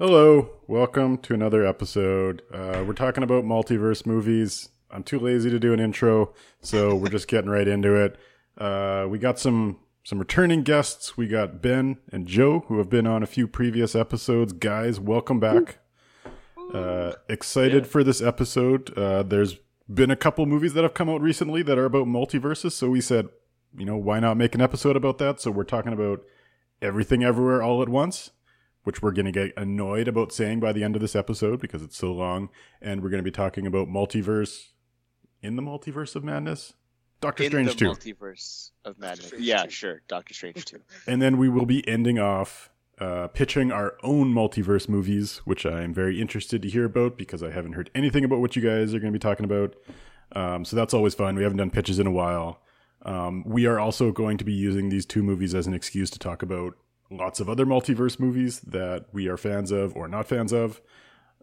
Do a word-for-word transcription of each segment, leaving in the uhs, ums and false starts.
Hello, welcome to another episode. Uh, we're talking about multiverse movies. I'm too lazy to do an intro, so we're just getting right into it. Uh, we got some some returning guests. We got Ben and Joe, who have been on a few previous episodes. Guys, welcome back. Uh, excited yeah. for this episode. Uh, there's been a couple movies that have come out recently that are about multiverses, so we said, you know, why not make an episode about that? So we're talking about Everything Everywhere All at Once, which we're going to get annoyed about saying by the end of this episode because it's so long. And we're going to be talking about multiverse in the Multiverse of Madness. Doctor in Strange two. In the Multiverse of Madness. Yeah, sure. Doctor Strange two. And then we will be ending off uh, pitching our own multiverse movies, which I am very interested to hear about because I haven't heard anything about what you guys are going to be talking about. Um, so that's always fun. We haven't done pitches in a while. Um, we are also going to be using these two movies as an excuse to talk about lots of other multiverse movies that we are fans of or not fans of.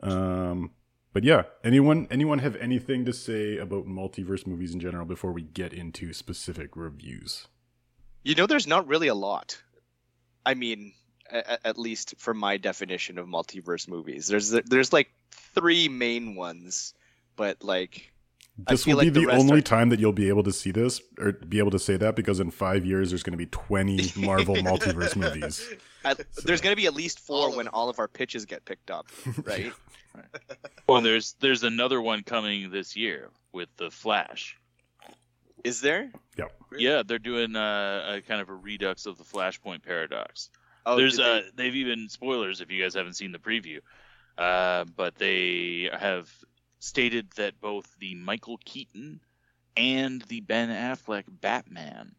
Um, but yeah, anyone anyone have anything to say about multiverse movies in general before we get into specific reviews? You know, there's not really a lot. I mean, a- at least for my definition of multiverse movies. There's there's like three main ones, but like... This will be like the, the only are... time that you'll be able to see this or be able to say that, because in five years there's going to be twenty Marvel multiverse movies. I, so. There's going to be at least four all when all of our pitches get picked up, right? right. Well, there's there's another one coming this year with The Flash. Is there? Yeah. Yeah, they're doing uh, a kind of a redux of the Flashpoint Paradox. Oh, there's they... uh, they've even spoilers if you guys haven't seen the preview, uh, but they have stated that both the Michael Keaton and the Ben Affleck Batman,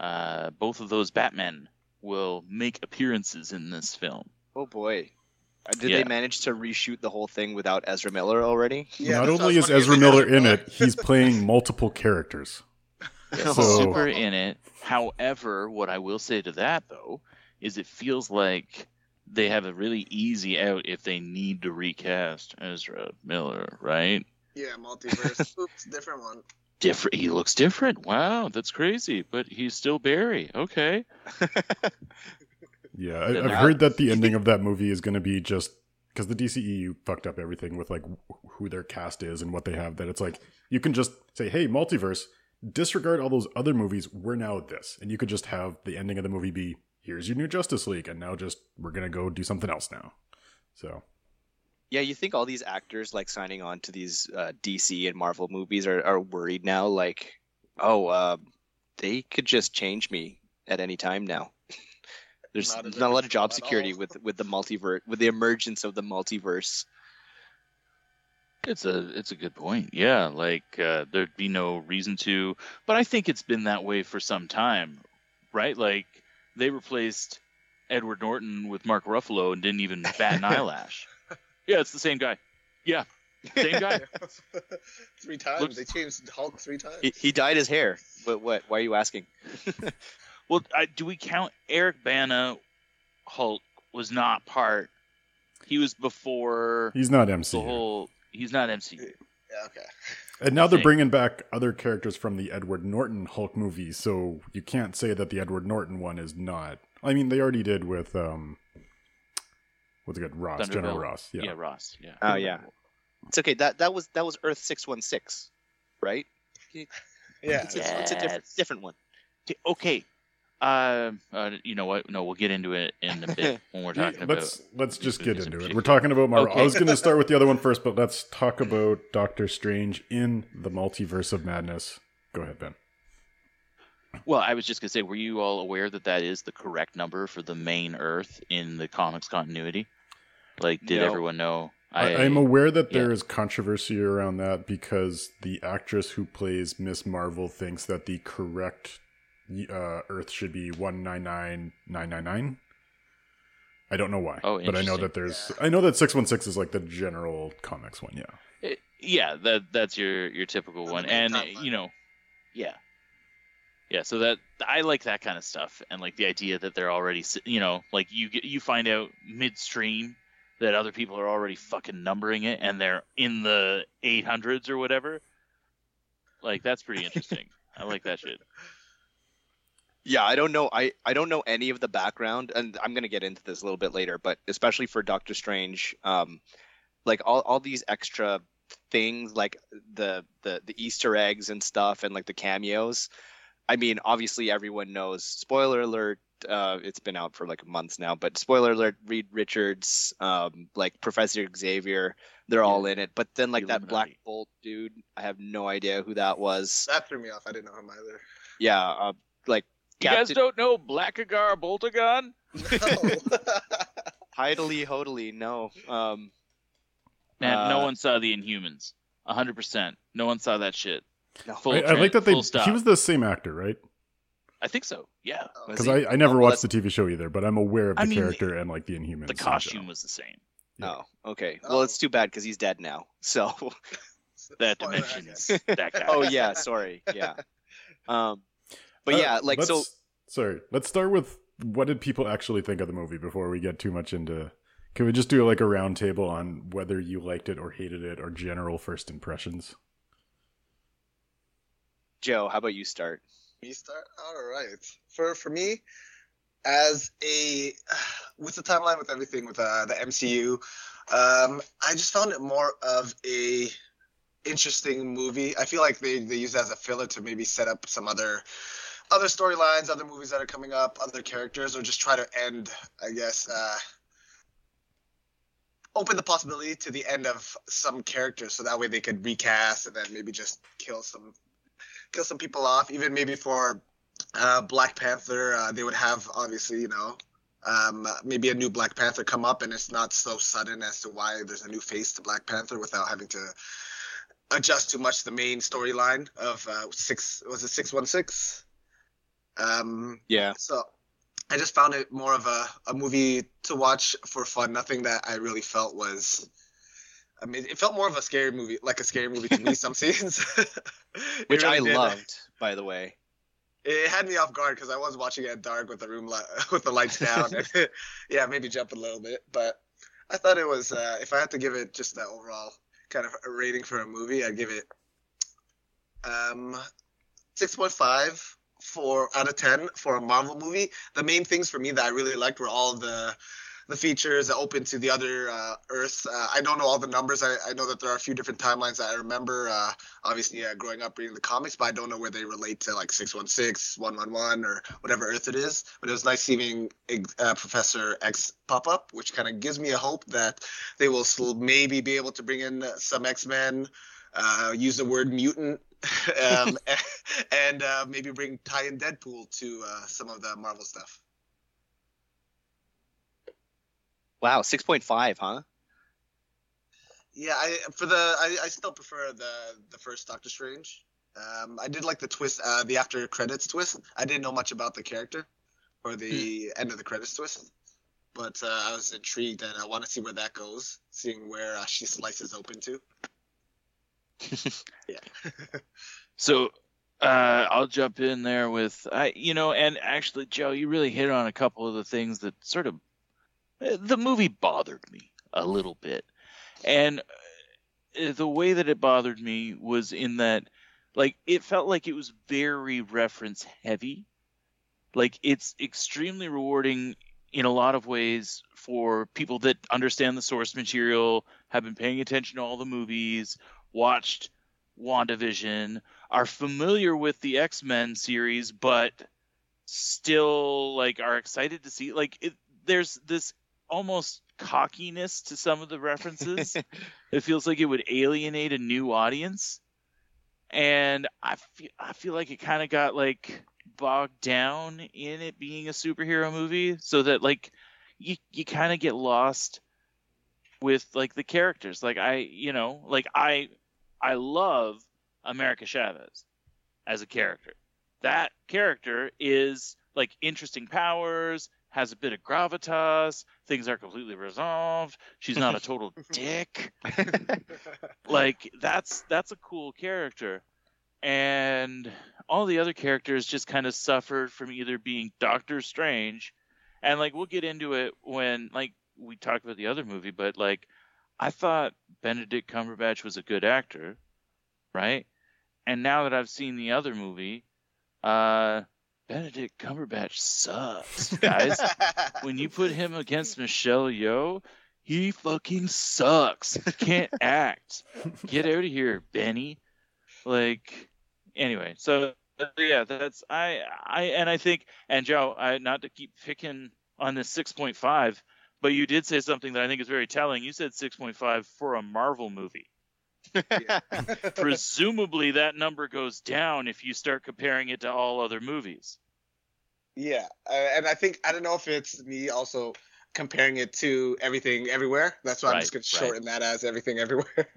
uh, both of those Batmen will make appearances in this film. Oh boy. Did yeah. they manage to reshoot the whole thing without Ezra Miller already? Yeah, Not only is Ezra Miller in it, he's playing multiple characters. Yes, so... super in it. However, what I will say to that though, is it feels like they have a really easy out if they need to recast Ezra Miller, right? Yeah, multiverse. Oops, different one. Different. He looks different. Wow, that's crazy. But he's still Barry. Okay. yeah, I, I've heard that the ending of that movie is going to be just because the D C E U fucked up everything with like who their cast is and what they have. That it's like you can just say, "Hey, multiverse, disregard all those other movies. We're now this," and you could just have the ending of the movie be, here's your new Justice League, and now just we're gonna go do something else now. So, yeah, you think all these actors like signing on to these uh, D C and Marvel movies are, are worried now? Like, oh, uh, they could just change me at any time now. There's not a, not a lot of job security with, with the multiverse, with the emergence of the multiverse. It's a it's a good point. Yeah, like uh, there'd be no reason to, but I think it's been that way for some time, right? Like, they replaced Edward Norton with Mark Ruffalo and didn't even bat an eyelash. Yeah, it's the same guy. Yeah, same guy. three times. Looks... They changed Hulk three times. He, he dyed his hair. But what? Why are you asking? Well, I, do we count Eric Bana? Hulk was not part. He was before. He's not M C U. Whole, he's not M C U. Yeah, okay. And now they're bringing back other characters from the Edward Norton Hulk movie, so you can't say that the Edward Norton one is not. I mean, they already did with, um, what's it called? Ross, General Ross. Yeah. yeah, Ross. Yeah. Oh, yeah. It's okay. That that was that was Earth six one six, right? Yeah. It's, yes. it's, it's a different, different one. Okay. Um, uh, you know what? No, we'll get into it in a bit when we're talking let's, about. Let's just get into it. We're talking about Marvel. Okay. I was going to start with the other one first, but let's talk about Doctor Strange in the Multiverse of Madness. Go ahead, Ben. Well, I was just going to say, were you all aware that that is the correct number for the main Earth in the comics continuity? Like, did no. everyone know? I, I, I'm aware that there yeah. is controversy around that because the actress who plays Miss Marvel thinks that the correct Uh, Earth should be one nine nine nine nine nine. I don't know why, oh, but I know that there's. Yeah. I know that six one six is like the general comics one. Yeah, it, yeah, that that's your your typical that's one, and one. You know, yeah, yeah. So that I like that kind of stuff, and like the idea that they're already, you know, like you get, you find out midstream that other people are already fucking numbering it, and they're in the eight hundreds or whatever. Like that's pretty interesting. I like that shit. Yeah, I don't know. I, I don't know any of the background, and I'm going to get into this a little bit later, but especially for Doctor Strange, um, like all, all these extra things, like the, the, the Easter eggs and stuff, and like the cameos. I mean, obviously everyone knows, spoiler alert, uh, it's been out for like months now, but spoiler alert, Reed Richards, um, like Professor Xavier, they're yeah. all in it. But then like Willem that Black Dafoe. Bolt dude, I have no idea who that was. That threw me off. I didn't know him either. Yeah, uh, like... You Captain... guys don't know Blackagar Boltagon? No. Hidely hodily, no. Um, Man, uh, no one saw the Inhumans. one hundred percent. No one saw that shit. No. Full I, I like that they... Stop. He was the same actor, right? I think so, yeah. Because I, I never oh, watched that's... the T V show either, but I'm aware of the I mean, character and like the Inhumans. The costume was the same. Yeah. Oh, okay. Oh. Well, it's too bad because he's dead now. So that dimensions that guy. Oh, yeah, sorry. Yeah. Um. But uh, yeah, like, so... Sorry, let's start with what did people actually think of the movie before we get too much into... Can we just do like a round table on whether you liked it or hated it or general first impressions? Joe, how about you start? Me start? All right. For for me, as a... With the timeline, with everything, with uh, the M C U, um, I just found it more of a... interesting movie. I feel like they, they use it as a filler to maybe set up some other other storylines, other movies that are coming up, other characters, or just try to end, I guess, uh, open the possibility to the end of some characters, so that way they could recast and then maybe just kill some kill some people off. Even maybe for uh, Black Panther, uh, they would have, obviously, you know, um, maybe a new Black Panther come up, and it's not so sudden as to why there's a new face to Black Panther without having to adjust too much the main storyline of uh, six was it six one six? Um, yeah. So I just found it more of a, a movie to watch for fun. Nothing that I really felt was. I mean, it felt more of a scary movie, like a scary movie to me. Some scenes, which really I did. loved, by the way. It had me off guard because I was watching it at dark with the room li- with the lights down. And, yeah, maybe jump a little bit, but I thought it was. Uh, if I had to give it just that overall kind of a rating for a movie, I'd give it um, six point five for, out of ten for a Marvel movie. The main things for me that I really liked were all the the features that open to the other uh, Earths. Uh, I don't know all the numbers. I, I know that there are a few different timelines that I remember, uh, obviously, yeah, growing up reading the comics, but I don't know where they relate to, like six one six, one one one, or whatever Earth it is. But it was nice seeing uh, Professor X pop up, which kind of gives me a hope that they will still maybe be able to bring in some X-Men, uh, use the word mutant, um, and uh, maybe bring tie in Deadpool to uh, some of the Marvel stuff. Wow, six point five, huh? Yeah, I for the I, I still prefer the the first Doctor Strange. Um, I did like the twist, uh, the after credits twist. I didn't know much about the character or the end of the credits twist, but uh, I was intrigued and I want to see where that goes. Seeing where uh, she slices open to. Yeah. So uh, I'll jump in there with I, you know, and actually, Joe, you really hit on a couple of the things that sort of. The movie bothered me a little bit, and the way that it bothered me was in that, like, it felt like it was very reference heavy. Like, it's extremely rewarding in a lot of ways for people that understand the source material, have been paying attention to all the movies, watched WandaVision, are familiar with the X-Men series, but still, like, are excited to see, like, it, there's this almost cockiness to some of the references. It feels like it would alienate a new audience, and I feel, I feel like it kind of got like bogged down in it being a superhero movie, so that like you you kind of get lost with like the characters. Like I, you know, like I I love America Chavez as a character. That character is like interesting powers, has a bit of gravitas, things are completely resolved, she's not a total dick. Like, that's that's a cool character. And all the other characters just kind of suffered from either being Doctor Strange, and, like, we'll get into it when, like, we talk about the other movie, but, like, I thought Benedict Cumberbatch was a good actor, right? And now that I've seen the other movie, uh... Benedict Cumberbatch sucks, guys. When you put him against Michelle Yeoh, he fucking sucks. He can't act. Get out of here, Benny. Like, anyway, so yeah, that's I I and I think and Joe, I not to keep picking on this six point five, but you did say something that I think is very telling. You said six point five for a Marvel movie. Yeah. Presumably that number goes down if you start comparing it to all other movies. Yeah, uh, and I think I don't know if it's me also comparing it to Everything Everywhere. That's why right, I'm just going to shorten right. that as Everything Everywhere.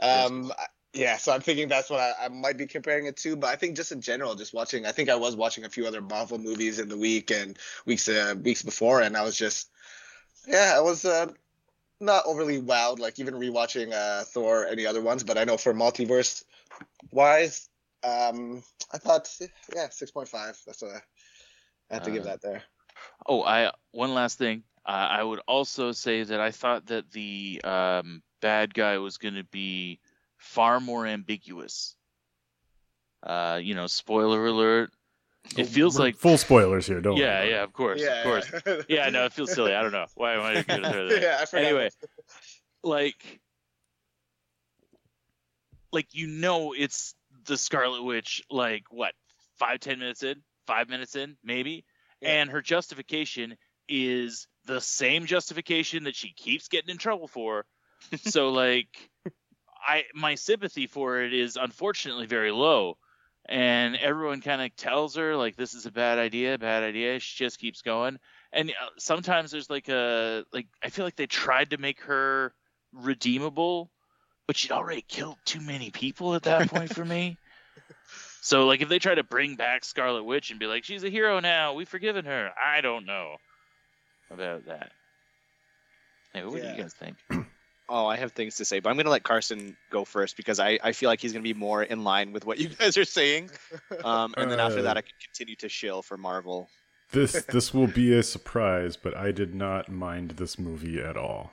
um, yeah, so I'm thinking that's what I, I might be comparing it to. But I think just in general, just watching. I think I was watching a few other Marvel movies in the week and weeks uh, weeks before, and I was just yeah, I was. Uh, Not overly wowed, like even rewatching uh, Thor or any other ones, but I know for multiverse wise, um, I thought, yeah, six point five. That's what I, I have to uh, give that there. Oh, I one last thing. Uh, I would also say that I thought that the um, bad guy was going to be far more ambiguous. Uh, you know, spoiler alert. It feels We're like full spoilers here, don't yeah, we? Yeah, yeah, of course, yeah, of course. Yeah. yeah, no, it feels silly. I don't know why am I going to throw that. yeah, I forgot. Anyway, like, like you know, it's the Scarlet Witch. Like what? Five, ten minutes in, five minutes in, maybe, yeah. And her justification is the same justification that she keeps getting in trouble for. So, like, I my sympathy for it is unfortunately very low. And everyone kind of tells her, like, this is a bad idea, bad idea. She just keeps going. And sometimes there's like a, like, I feel like they tried to make her redeemable, but she'd already killed too many people at that point for me. So, like, if they try to bring back Scarlet Witch and be like, she's a hero now, we've forgiven her. I don't know about that. Hey, what yeah. do you guys think? Oh, I have things to say, but I'm going to let Carson go first because I, I feel like he's going to be more in line with what you guys are saying. Um, and then uh, after that, I can continue to shill for Marvel. This this will be a surprise, but I did not mind this movie at all.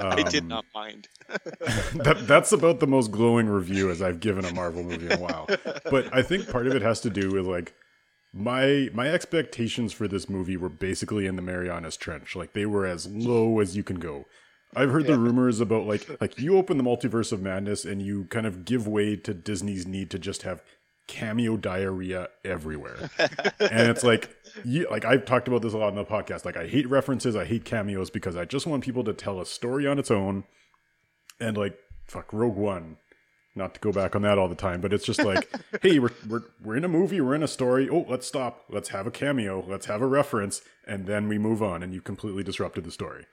Um, I did not mind. that That's about the most glowing review as I've given a Marvel movie in a while. But I think part of it has to do with, like, my my expectations for this movie were basically in the Marianas Trench. Like, they were as low as you can go. I've heard yeah. the rumors about, like, like you open the Multiverse of Madness and you kind of give way to Disney's need to just have cameo diarrhea everywhere. And it's like, you, like, I've talked about this a lot on the podcast. Like, I hate references. I hate cameos because I just want people to tell a story on its own. And, like, fuck, Rogue One. Not to go back on that all the time, but it's just like, hey, we're, we're we're in a movie, we're in a story. Oh, let's stop. Let's have a cameo. Let's have a reference. And then we move on. And you completely disrupted the story.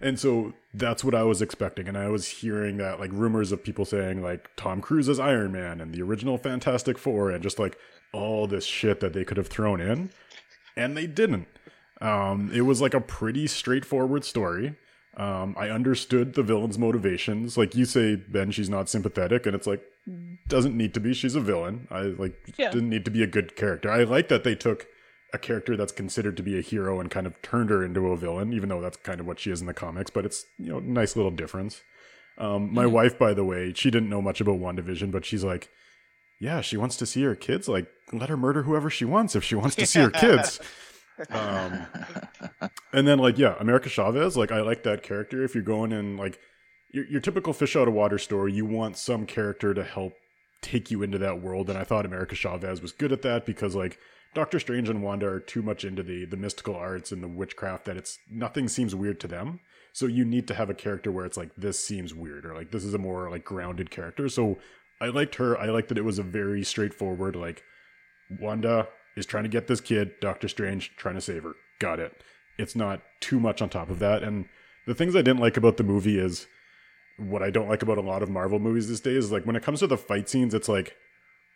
And so that's what I was expecting. And I was hearing that, like, rumors of people saying, like, Tom Cruise as Iron Man and the original Fantastic Four and just, like, all this shit that they could have thrown in. And they didn't. Um, it was, like, a pretty straightforward story. Um, I understood the villain's motivations. Like, you say, Ben, she's not sympathetic. And it's like, doesn't need to be. She's a villain. I, like, yeah. didn't need to be a good character. I like that they took a character that's considered to be a hero and kind of turned her into a villain, even though that's kind of what she is in the comics, but it's, you know, nice little difference. Um, my mm-hmm. wife, by the way, she didn't know much about WandaVision, but she's like, yeah, she wants to see her kids. Like, let her murder whoever she wants if she wants to see her kids. Um, and then, like, yeah, America Chavez, like, I like that character. If you're going in, like, your, your typical fish out of water story, you want some character to help take you into that world. And I thought America Chavez was good at that because, like, Doctor Strange and Wanda are too much into the the mystical arts and the witchcraft that it's nothing seems weird to them. So you need to have a character where it's like, this seems weird, or like, this is a more, like, grounded character. So I liked her. I liked that it was a very straightforward, like, Wanda is trying to get this kid, Doctor Strange trying to save her. Got it. It's not too much on top of that. And the things I didn't like about the movie is what I don't like about a lot of Marvel movies these days. Like, when it comes to the fight scenes, it's like,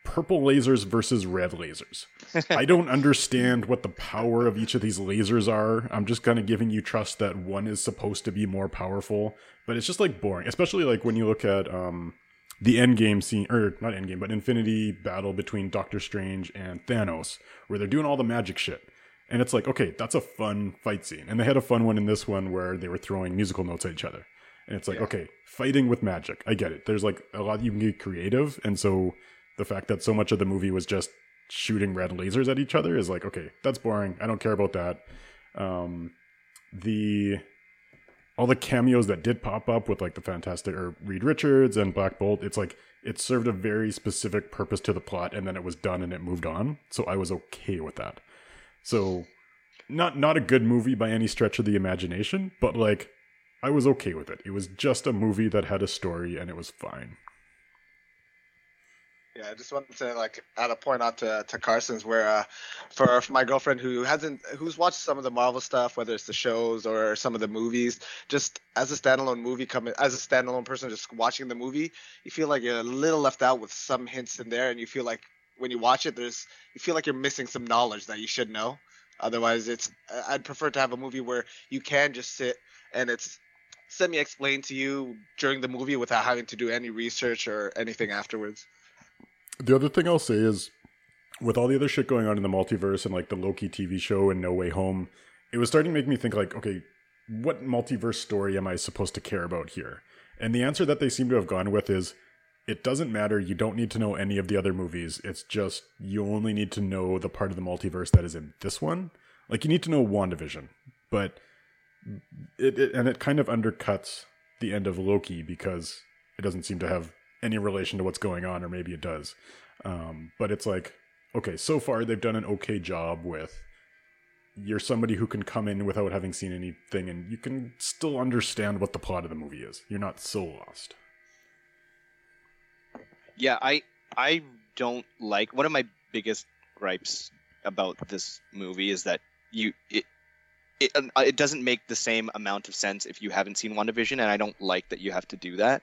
purple lasers versus red lasers. I don't understand what the power of each of these lasers are. I'm just kind of giving you trust that one is supposed to be more powerful, but it's just, like, boring. Especially, like, when you look at um, the Endgame scene, or not Endgame, but Infinity Battle between Doctor Strange and Thanos, where they're doing all the magic shit. And it's like, okay, that's a fun fight scene. And they had a fun one in this one where they were throwing musical notes at each other. And it's like, yeah. okay, fighting with magic. I get it. There's, like, a lot you can get creative. And so the fact that so much of the movie was just shooting red lasers at each other is like, okay, that's boring. I don't care about that. Um, the all the cameos that did pop up with like the Fantastic or Reed Richards and Black Bolt, it's like it served a very specific purpose to the plot, and then it was done and it moved on. So I was okay with that. So not not a good movie by any stretch of the imagination, but like I was okay with it. It was just a movie that had a story, and it was fine. Yeah, I just wanted to like add a point on to, to Carson's, where uh, for, for my girlfriend who hasn't, who's watched some of the Marvel stuff, whether it's the shows or some of the movies, just as a standalone movie coming, as a standalone person just watching the movie, you feel like you're a little left out with some hints in there, and you feel like when you watch it, there's you feel like you're missing some knowledge that you should know. Otherwise, it's I'd prefer to have a movie where you can just sit and it's semi-explained to you during the movie without having to do any research or anything afterwards. The other thing I'll say is, with all the other shit going on in the multiverse and like the Loki T V show and No Way Home, it was starting to make me think like, okay, what multiverse story am I supposed to care about here? And the answer that they seem to have gone with is, it doesn't matter. You don't need to know any of the other movies. It's just, you only need to know the part of the multiverse that is in this one. Like, you need to know WandaVision, but it, it and it kind of undercuts the end of Loki because it doesn't seem to have any relation to what's going on, or maybe it does. Um, but it's like, okay, so far they've done an okay job with, you're somebody who can come in without having seen anything and you can still understand what the plot of the movie is. You're not so lost. Yeah, I I don't like, one of my biggest gripes about this movie is that you it, it it doesn't make the same amount of sense if you haven't seen WandaVision, and I don't like that you have to do that.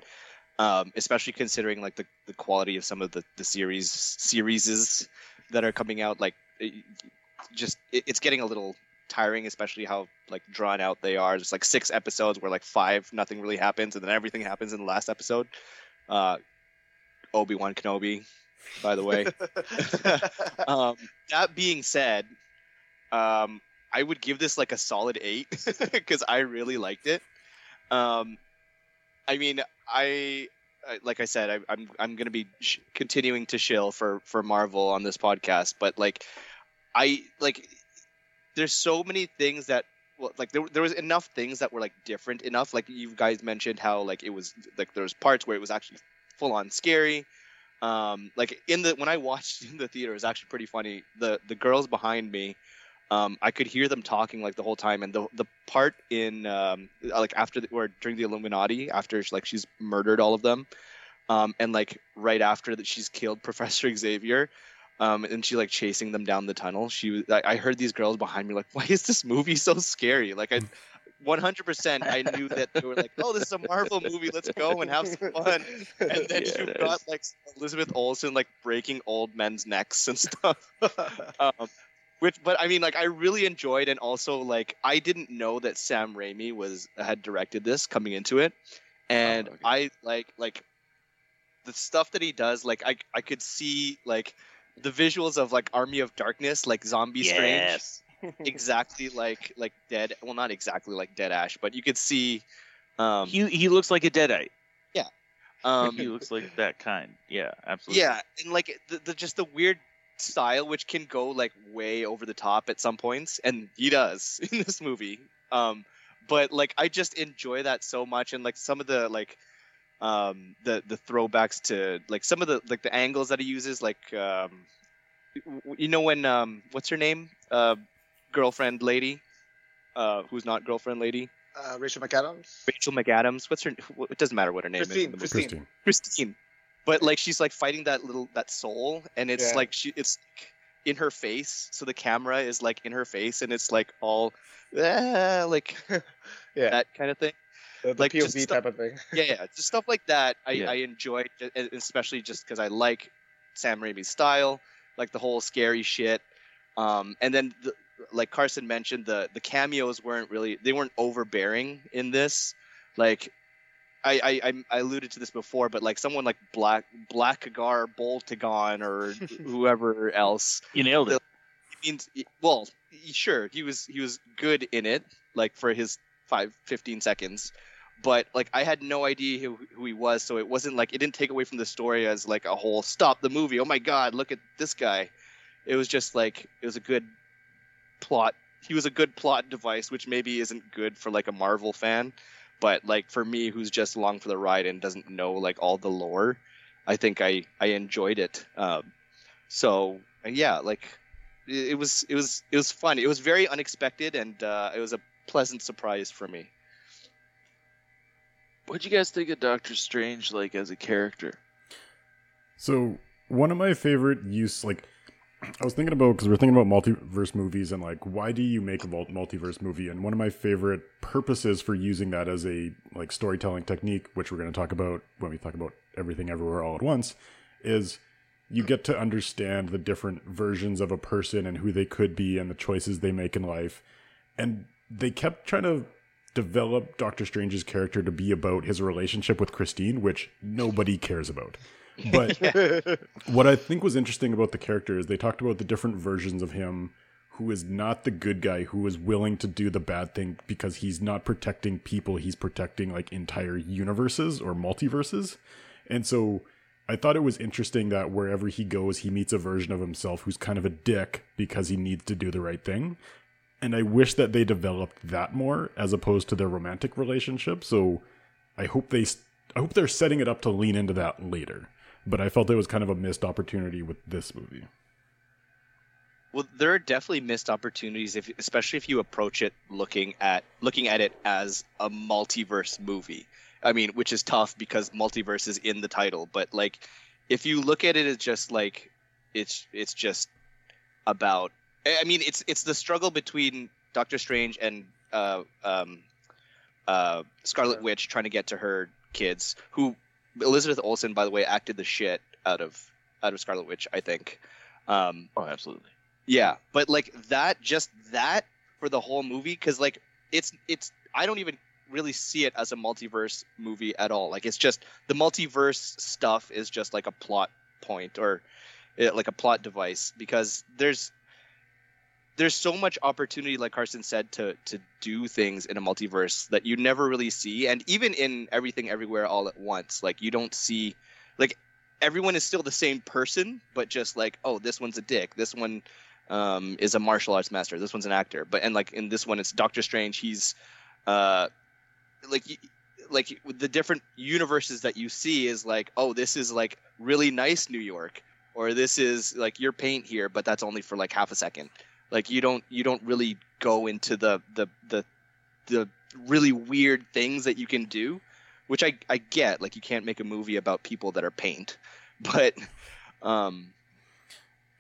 Um, especially considering like the, the quality of some of the, the series series that are coming out, like it, just it, it's getting a little tiring, especially how like drawn out they are. Just like six episodes where like five nothing really happens, and then everything happens in the last episode. Uh, Obi-Wan Kenobi, by the way. um, that being said, um, I would give this like a solid eight because I really liked it. Um, I mean, I, like I said, I, I'm I'm going to be sh- continuing to shill for, for Marvel on this podcast, but like, I like, there's so many things that, well, like there there was enough things that were like different enough. Like you guys mentioned how like it was like there was parts where it was actually full on scary. Um, like in the when I watched in the theater, it was actually pretty funny. The the girls behind me, Um, I could hear them talking like the whole time, and the the part in um, like after the, or during the Illuminati, after like she's murdered all of them, um, and like right after that she's killed Professor Xavier, um, and she like chasing them down the tunnel. She I, I heard these girls behind me like, why is this movie so scary? Like I, one hundred percent I knew that they were like, oh, this is a Marvel movie, let's go and have some fun. And then yeah, you got like Elizabeth Olsen like breaking old men's necks and stuff. um, Which, but I mean, like, I really enjoyed, and also, like, I didn't know that Sam Raimi was had directed this coming into it, and oh, okay. I like like the stuff that he does. Like, I I could see like the visuals of like Army of Darkness, like Zombie yes. Strange, exactly like like Dead. Well, not exactly like Dead Ash, but you could see. Um, he he looks like a Deadite. Yeah, um, he looks like that kind. Yeah, absolutely. Yeah, and like the, the just the weird style, which can go like way over the top at some points, and he does in this movie. Um, but like, I just enjoy that so much, and like some of the like, um, the the throwbacks to like some of the like the angles that he uses, like, um, you know when um, what's her name, uh, girlfriend lady, uh, who's not girlfriend lady, uh, Rachel McAdams. Rachel McAdams. What's her? It doesn't matter what her name Christine, is. Christine. Christine. Christine. But like she's like fighting that little that soul, and it's yeah. like she it's in her face, so the camera is like in her face, and it's like all ah, like yeah that kind of thing, the, the like P O V type stuff, of thing. yeah, yeah, just stuff like that. I yeah. I enjoy, especially just because I like Sam Raimi's style, like the whole scary shit. Um, and then the, like Carson mentioned, the the cameos weren't really they weren't overbearing in this, like. I, I I alluded to this before, but like someone like Black Blackagar Boltagon or whoever else, you nailed it. He means well, sure he was he was good in it, like for his five fifteen seconds, but like I had no idea who, who he was, so it wasn't like it didn't take away from the story as like a whole stop the movie. Oh my God, look at this guy. It was just like, it was a good plot. He was a good plot device, which maybe isn't good for like a Marvel fan, but like for me, who's just along for the ride and doesn't know like all the lore, I think I, I enjoyed it. Um, so yeah, like it, it was, it was, it was fun. It was very unexpected, and uh, it was a pleasant surprise for me. What'd you guys think of Doctor Strange, like as a character? So one of my favorite use, like I was thinking about, because we're thinking about multiverse movies and like, why do you make a multiverse movie? And one of my favorite purposes for using that as a like storytelling technique, which we're going to talk about when we talk about Everything Everywhere All at Once, is you get to understand the different versions of a person and who they could be and the choices they make in life. And they kept trying to develop Doctor Strange's character to be about his relationship with Christine, which nobody cares about. But yeah. What I think was interesting about the character is they talked about the different versions of him who is not the good guy, who is willing to do the bad thing because he's not protecting people. He's protecting like entire universes or multiverses. And so I thought it was interesting that wherever he goes, he meets a version of himself who's kind of a dick because he needs to do the right thing. And I wish that they developed that more as opposed to their romantic relationship. So I hope they, I hope they're setting it up to lean into that later. But I felt it was kind of a missed opportunity with this movie. Well, there are definitely missed opportunities, if, especially if you approach it looking at looking at it as a multiverse movie. I mean, which is tough because multiverse is in the title. But like, if you look at it as just like it's it's just about. I mean, it's it's the struggle between Doctor Strange and uh, um, uh, Scarlet Witch trying to get to her kids, who. Elizabeth Olsen, by the way, acted the shit out of out of Scarlet Witch, I think. Um, oh, absolutely. Yeah, but like that, just that for the whole movie, because like it's it's I don't even really see it as a multiverse movie at all. Like it's just the multiverse stuff is just like a plot point or uh, like a plot device, because there's there's so much opportunity, like Carson said, to to do things in a multiverse that you never really see. And even in Everything Everywhere All at Once, like you don't see, like everyone is still the same person, but just like, oh, this one's a dick. This one um, is a martial arts master. This one's an actor. But and like in this one, it's Doctor Strange. He's uh, like like the different universes that you see is like, oh, this is like really nice New York, or this is like your paint here, but that's only for like half a second. Like you don't you don't really go into the the, the the really weird things that you can do, which I, I get. Like you can't make a movie about people that are paint, but um,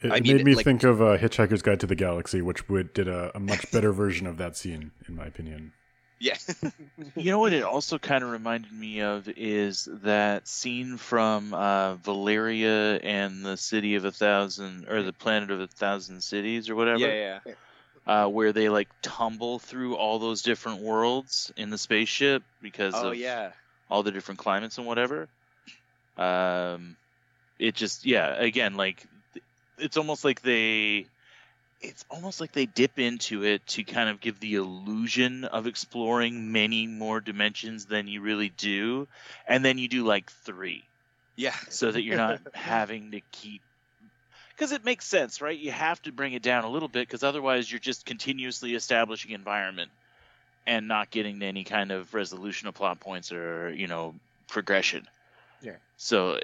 it, I mean, made me like, think of uh, Hitchhiker's Guide to the Galaxy, which would did a, a much better version of that scene, in my opinion. Yeah. You know what it also kind of reminded me of is that scene from uh, Valeria and the City of a Thousand, or the Planet of a Thousand Cities, or whatever. Yeah, yeah. Uh, where they like tumble through all those different worlds in the spaceship because oh, of yeah. all the different climates and whatever. Um, it just, yeah, again, like it's almost like they. It's almost like they dip into it to kind of give the illusion of exploring many more dimensions than you really do. And then you do like three. Yeah. So that you're not having to keep, because it makes sense, right? You have to bring it down a little bit, because otherwise you're just continuously establishing environment and not getting to any kind of resolution of plot points or, you know, progression. Yeah. So,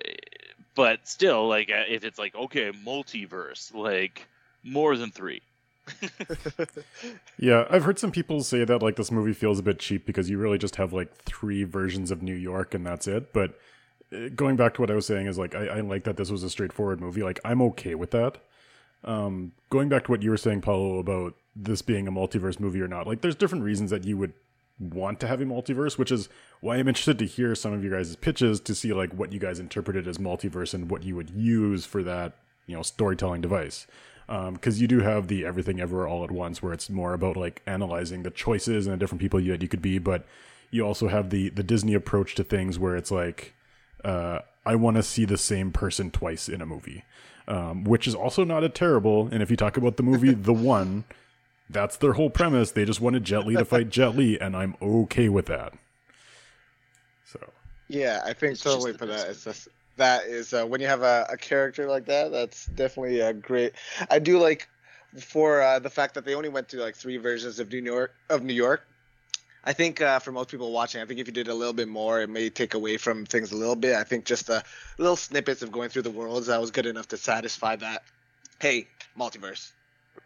but still, like if it's like, okay, multiverse, like, more than three. Yeah, I've heard some people say that like this movie feels a bit cheap because you really just have like three versions of New York and that's it. But going back to what I was saying is like I, I like that this was a straightforward movie. Like I'm okay with that. Um, going back to what you were saying, Paulo, about this being a multiverse movie or not. Like there's different reasons that you would want to have a multiverse, which is why I'm interested to hear some of you guys' pitches to see like what you guys interpreted as multiverse and what you would use for that, you know, storytelling device. Because um, you do have the Everything Everywhere All at Once, where it's more about like analyzing the choices and the different people you, that you could be. But you also have the the Disney approach to things where it's like, uh, I want to see the same person twice in a movie, um, which is also not a terrible. And if you talk about the movie The One, that's their whole premise. They just wanted Jet Li to fight Jet Li, and I'm okay with that. So yeah, I think totally for that. It's just that is uh, when you have a, a character like that, that's definitely a great. I do like for uh, the fact that they only went through like three versions of New York of New York. I think uh, for most people watching, I think if you did a little bit more, it may take away from things a little bit. I think just the little snippets of going through the worlds, that was good enough to satisfy that. Hey, multiverse,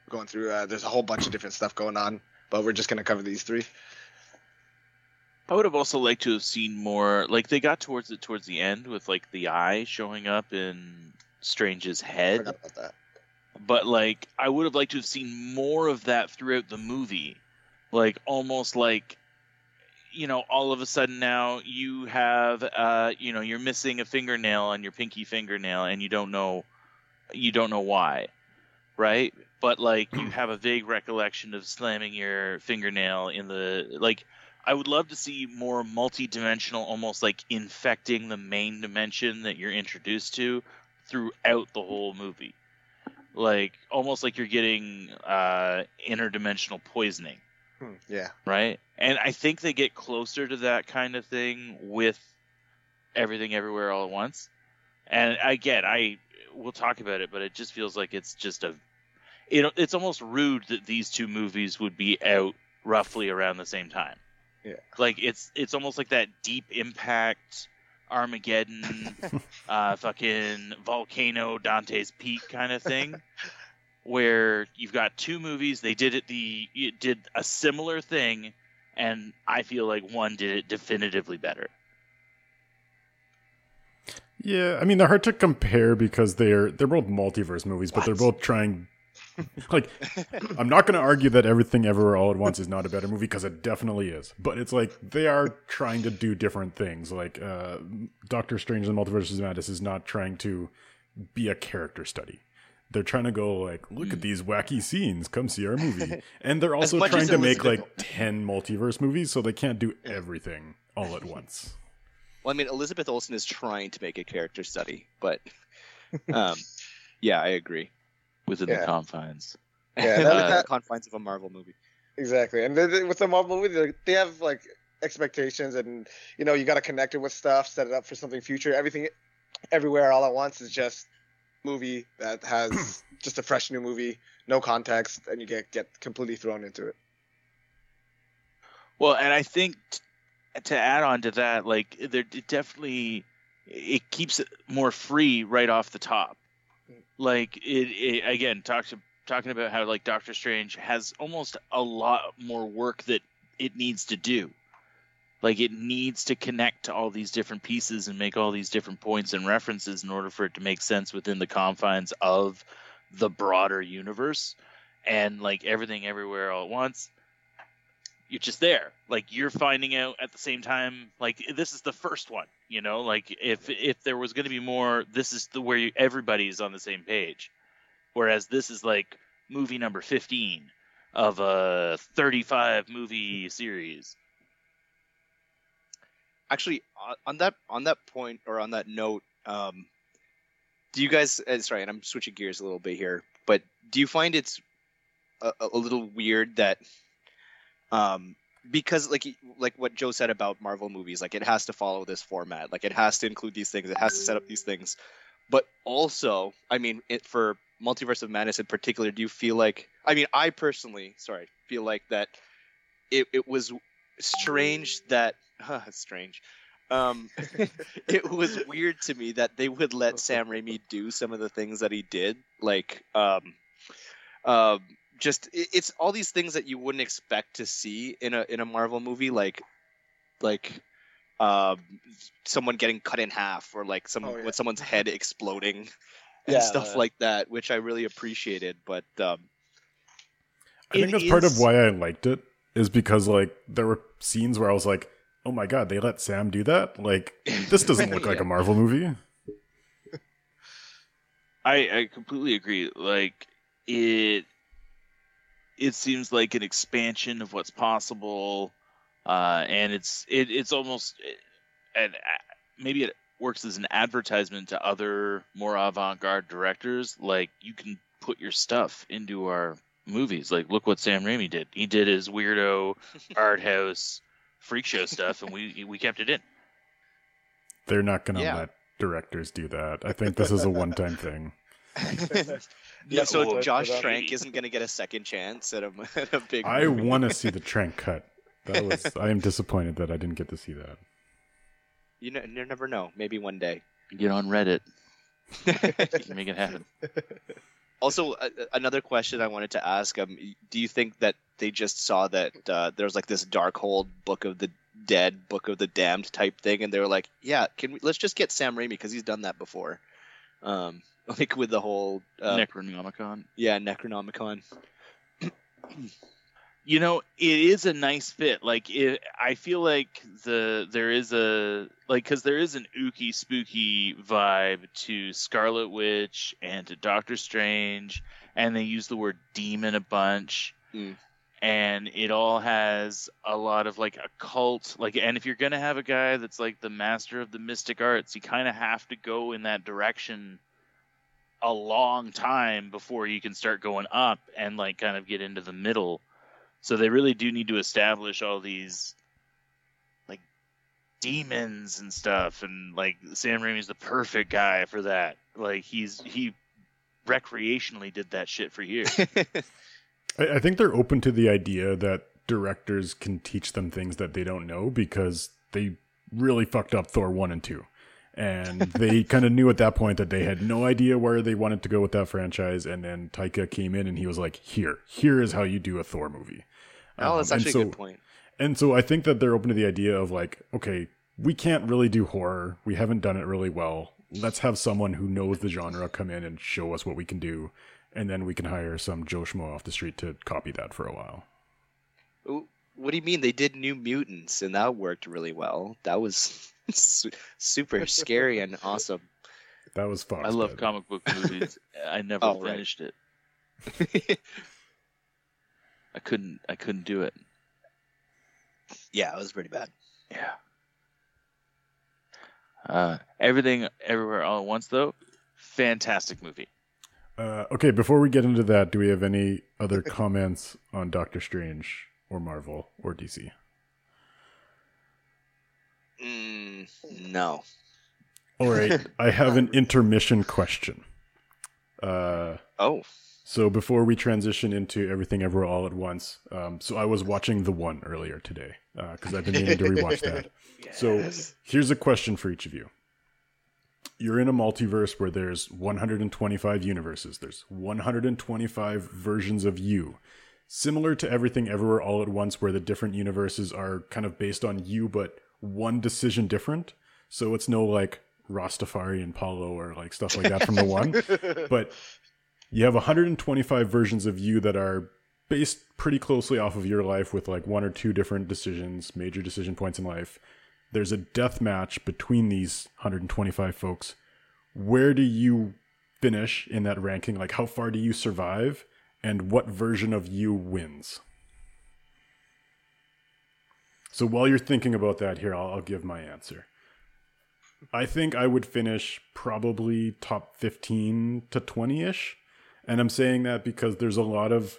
going through. Uh, there's a whole bunch of different stuff going on, but we're just going to cover these three. I would have also liked to have seen more. Like they got towards it towards the end with like the eye showing up in Strange's head. I forgot about that. But like I would have liked to have seen more of that throughout the movie. Like almost like. You know, all of a sudden now you have, uh, you know, you're missing a fingernail on your pinky fingernail, and you don't know, you don't know why, right? But like, you have a vague recollection of slamming your fingernail in the like. I would love to see more multi-dimensional, almost like infecting the main dimension that you're introduced to throughout the whole movie, like almost like you're getting uh, interdimensional poisoning. Yeah. Right? And I think they get closer to that kind of thing with Everything Everywhere All at Once. And I get, I we'll talk about it, but it just feels like it's just a it, it's almost rude that these two movies would be out roughly around the same time. Yeah. Like it's it's almost like that Deep Impact, Armageddon, uh, fucking Volcano, Dante's Peak kind of thing. Where you've got two movies, they did it the it did a similar thing, and I feel like one did it definitively better. Yeah, I mean they're hard to compare because they're they're both multiverse movies, what? But they're both trying. Like, I'm not going to argue that Everything Everywhere All at Once is not a better movie because it definitely is. But it's like they are trying to do different things. Like uh, Doctor Strange in the Multiverse of Madness is not trying to be a character study. They're trying to go like, look at these wacky scenes. Come see our movie. And they're also trying to make like ten multiverse movies, so they can't do everything all at once. Well, I mean, Elizabeth Olsen is trying to make a character study, but um, yeah, I agree. Within yeah. the confines. Yeah, that, uh, the confines of a Marvel movie. Exactly. And they, they, with the Marvel movie, they have like expectations and, you know, you got to connect it with stuff, set it up for something future. Everything Everywhere All at Once is just movie that has just a fresh new movie, no context, and you get get completely thrown into it. Well, and I think t- to add on to that, like there definitely it keeps it more free right off the top. Like it, it again talk to, talking about how like Doctor Strange has almost a lot more work that it needs to do. Like it needs to connect to all these different pieces and make all these different points and references in order for it to make sense within the confines of the broader universe. And like Everything Everywhere All at Once, you're just there. Like you're finding out at the same time, like this is the first one, you know, like if, if there was going to be more, this is the where you, everybody's on the same page. Whereas this is like movie number fifteen of a thirty-five movie series. Actually, on that on that point or on that note, um, do you guys? Sorry, and I'm switching gears a little bit here, but do you find it's a, a little weird that, um, because like like what Joe said about Marvel movies, like it has to follow this format, like it has to include these things, it has to set up these things, but also, I mean, it, for Multiverse of Madness in particular, do you feel like? I mean, I personally, sorry, feel like that it it was strange that. Huh, strange. Um, it was weird to me that they would let Sam Raimi do some of the things that he did. Like, um, um, just it, it's all these things that you wouldn't expect to see in a in a Marvel movie, like, like, um, someone getting cut in half or like some oh, yeah. with someone's head exploding and yeah, stuff yeah. like that, which I really appreciated. But um, I think that's is... part of why I liked it is because like there were scenes where I was like. Oh my god, they let Sam do that? Like, this doesn't look like yeah. a Marvel movie. I I completely agree. Like, it it seems like an expansion of what's possible, uh, and it's it it's almost and maybe it works as an advertisement to other more avant-garde directors. Like, you can put your stuff into our movies. Like, look what Sam Raimi did. He did his weirdo art house. Freak show stuff, and we we kept it in. They're not gonna yeah. let directors do that. I think this is a one-time thing. Yeah, so Josh Trank isn't going to get a second chance at a, at a big movie. I want to see the Trank cut. That was. I am disappointed that I didn't get to see that. You, know, you never know. Maybe one day. Get on Reddit. Make it happen. Also, uh, another question I wanted to ask: um, do you think that they just saw that uh, there's like this Darkhold Book of the Dead, Book of the Damned type thing, and they were like, "Yeah, can we? Let's just get Sam Raimi because he's done that before." Um, Like with the whole uh, Necronomicon. Yeah, Necronomicon. You know, it is a nice fit. Like, it, I feel like the there is a like because there is an ooky spooky vibe to Scarlet Witch and to Doctor Strange, and they use the word demon a bunch, mm. and it all has a lot of like occult. Like, and if you're gonna have a guy that's like the master of the mystic arts, you kind of have to go in that direction a long time before you can start going up and like kind of get into the middle. So they really do need to establish all these like demons and stuff. And like Sam Raimi's the perfect guy for that. Like he's, he recreationally did that shit for years. I think they're open to the idea that directors can teach them things that they don't know because they really fucked up Thor one and two. And they kind of knew at that point that they had no idea where they wanted to go with that franchise. And then Taika came in and he was like, here, here is how you do a Thor movie. Oh, that's um, actually so, a good point. And so I think that they're open to the idea of like, okay, we can't really do horror. We haven't done it really well. Let's have someone who knows the genre come in and show us what we can do. And then we can hire some Joe Schmo off the street to copy that for a while. What do you mean? They did New Mutants and that worked really well. That was... super scary and awesome. That was fun. I love bad. comic book movies. I never oh, finished right. it. I couldn't. I couldn't do it. Yeah, it was pretty bad. Yeah. Uh, everything, everywhere, all at once, though. Fantastic movie. Uh, okay, before we get into that, do we have any other comments on Doctor Strange or Marvel or D C? Mm, no. All right. I have an intermission question. Uh, oh. So before we transition into Everything Everywhere All at Once, um, so I was watching The One earlier today because uh, I've been needing to rewatch that. Yes. So here's a question for each of you. You're in a multiverse where there's one hundred twenty-five universes. There's one hundred twenty-five versions of you. Similar to Everything Everywhere All at Once where the different universes are kind of based on you but one decision different, so it's no like Rastafari and Paulo or like stuff like that from The One, but you have one hundred twenty-five versions of you that are based pretty closely off of your life with like one or two different decisions, major decision points in life. There's a death match between these one hundred twenty-five folks. Where do you finish in that ranking? Like how far do you survive and what version of you wins? So while you're thinking about that here, I'll, I'll give my answer. I think I would finish probably top fifteen to twenty-ish. And I'm saying that because there's a lot of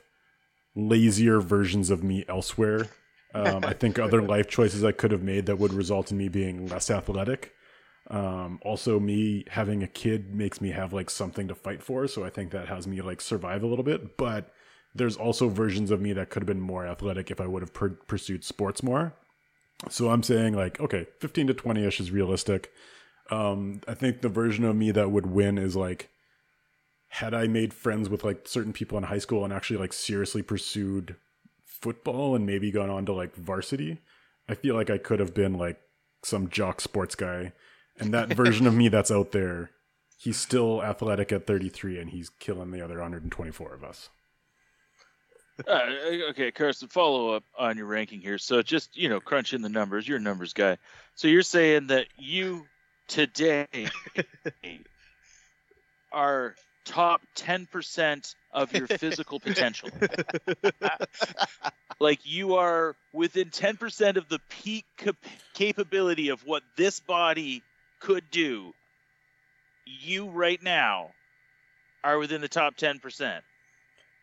lazier versions of me elsewhere. Um, I think other life choices I could have made that would result in me being less athletic. Um, also, me having a kid makes me have like something to fight for. So I think that has me like survive a little bit. But there's also versions of me that could have been more athletic if I would have per- pursued sports more. So I'm saying like, okay, fifteen to twenty-ish is realistic. Um, I think the version of me that would win is like, had I made friends with like certain people in high school and actually like seriously pursued football and maybe gone on to like varsity, I feel like I could have been like some jock sports guy. And that version of me that's out there, he's still athletic at thirty-three and he's killing the other one hundred twenty-four of us. uh, okay, Carson, follow up on your ranking here. So just, you know, crunch in the numbers. You're a numbers guy. So you're saying that you today are top ten percent of your physical potential. Like you are within ten percent of the peak cap- capability of what this body could do. You right now are within the top ten percent.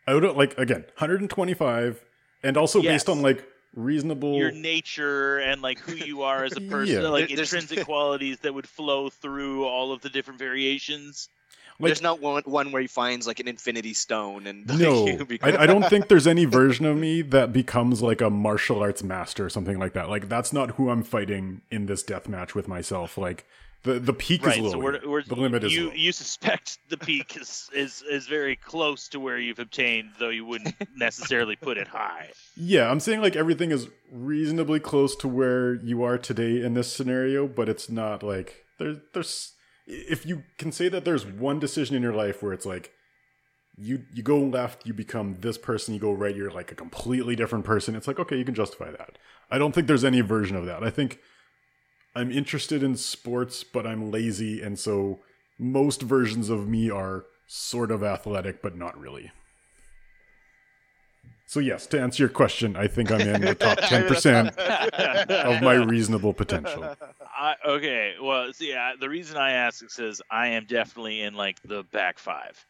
I would like, again, one hundred twenty-five, and also yes. based on like reasonable, your nature and like who you are as a person, yeah. like there's, intrinsic there's... qualities that would flow through all of the different variations. Like, there's not one, one where he finds like an infinity stone and no, like, become... I, I don't think there's any version of me that becomes like a martial arts master or something like that. Like that's not who I'm fighting in this death match with myself. Like the the peak right, is low. So we're, we're, the limit is you, low. You suspect the peak is, is is very close to where you've obtained, though you wouldn't necessarily put it high. Yeah, I'm saying like everything is reasonably close to where you are today in this scenario, but it's not like there, there's. If you can say that there's one decision in your life where it's like, you you go left, you become this person, you go right, you're like a completely different person. It's like, okay, you can justify that. I don't think there's any version of that. I think I'm interested in sports, but I'm lazy. And so most versions of me are sort of athletic, but not really. So yes, to answer your question, I think I'm in the top ten percent of my reasonable potential. I, okay, well, see, I, the reason I ask is because I am definitely in like the back five,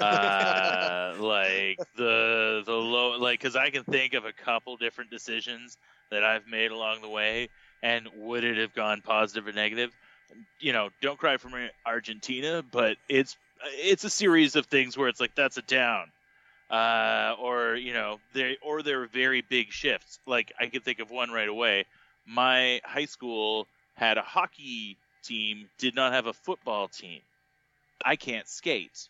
uh, like the the low, like because I can think of a couple different decisions that I've made along the way, and would it have gone positive or negative? You know, don't cry for Argentina, but it's it's a series of things where it's like that's a down. Uh, or, you know, they, or they're very big shifts. Like, I could think of one right away. My high school had a hockey team, did not have a football team. I can't skate.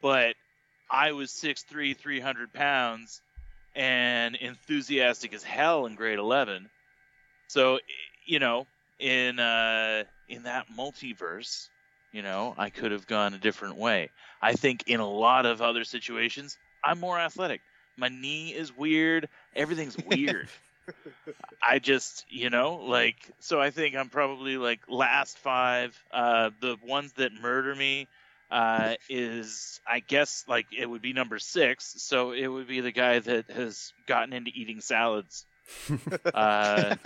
But I was six three, three hundred pounds, and enthusiastic as hell in grade eleven. So, you know, in uh, in that multiverse... You know, I could have gone a different way. I think in a lot of other situations, I'm more athletic. My knee is weird. Everything's weird. I just, you know, like, so I think I'm probably like last five. Uh, the ones that murder me uh, is, I guess, like it would be number six. So it would be the guy that has gotten into eating salads. Uh,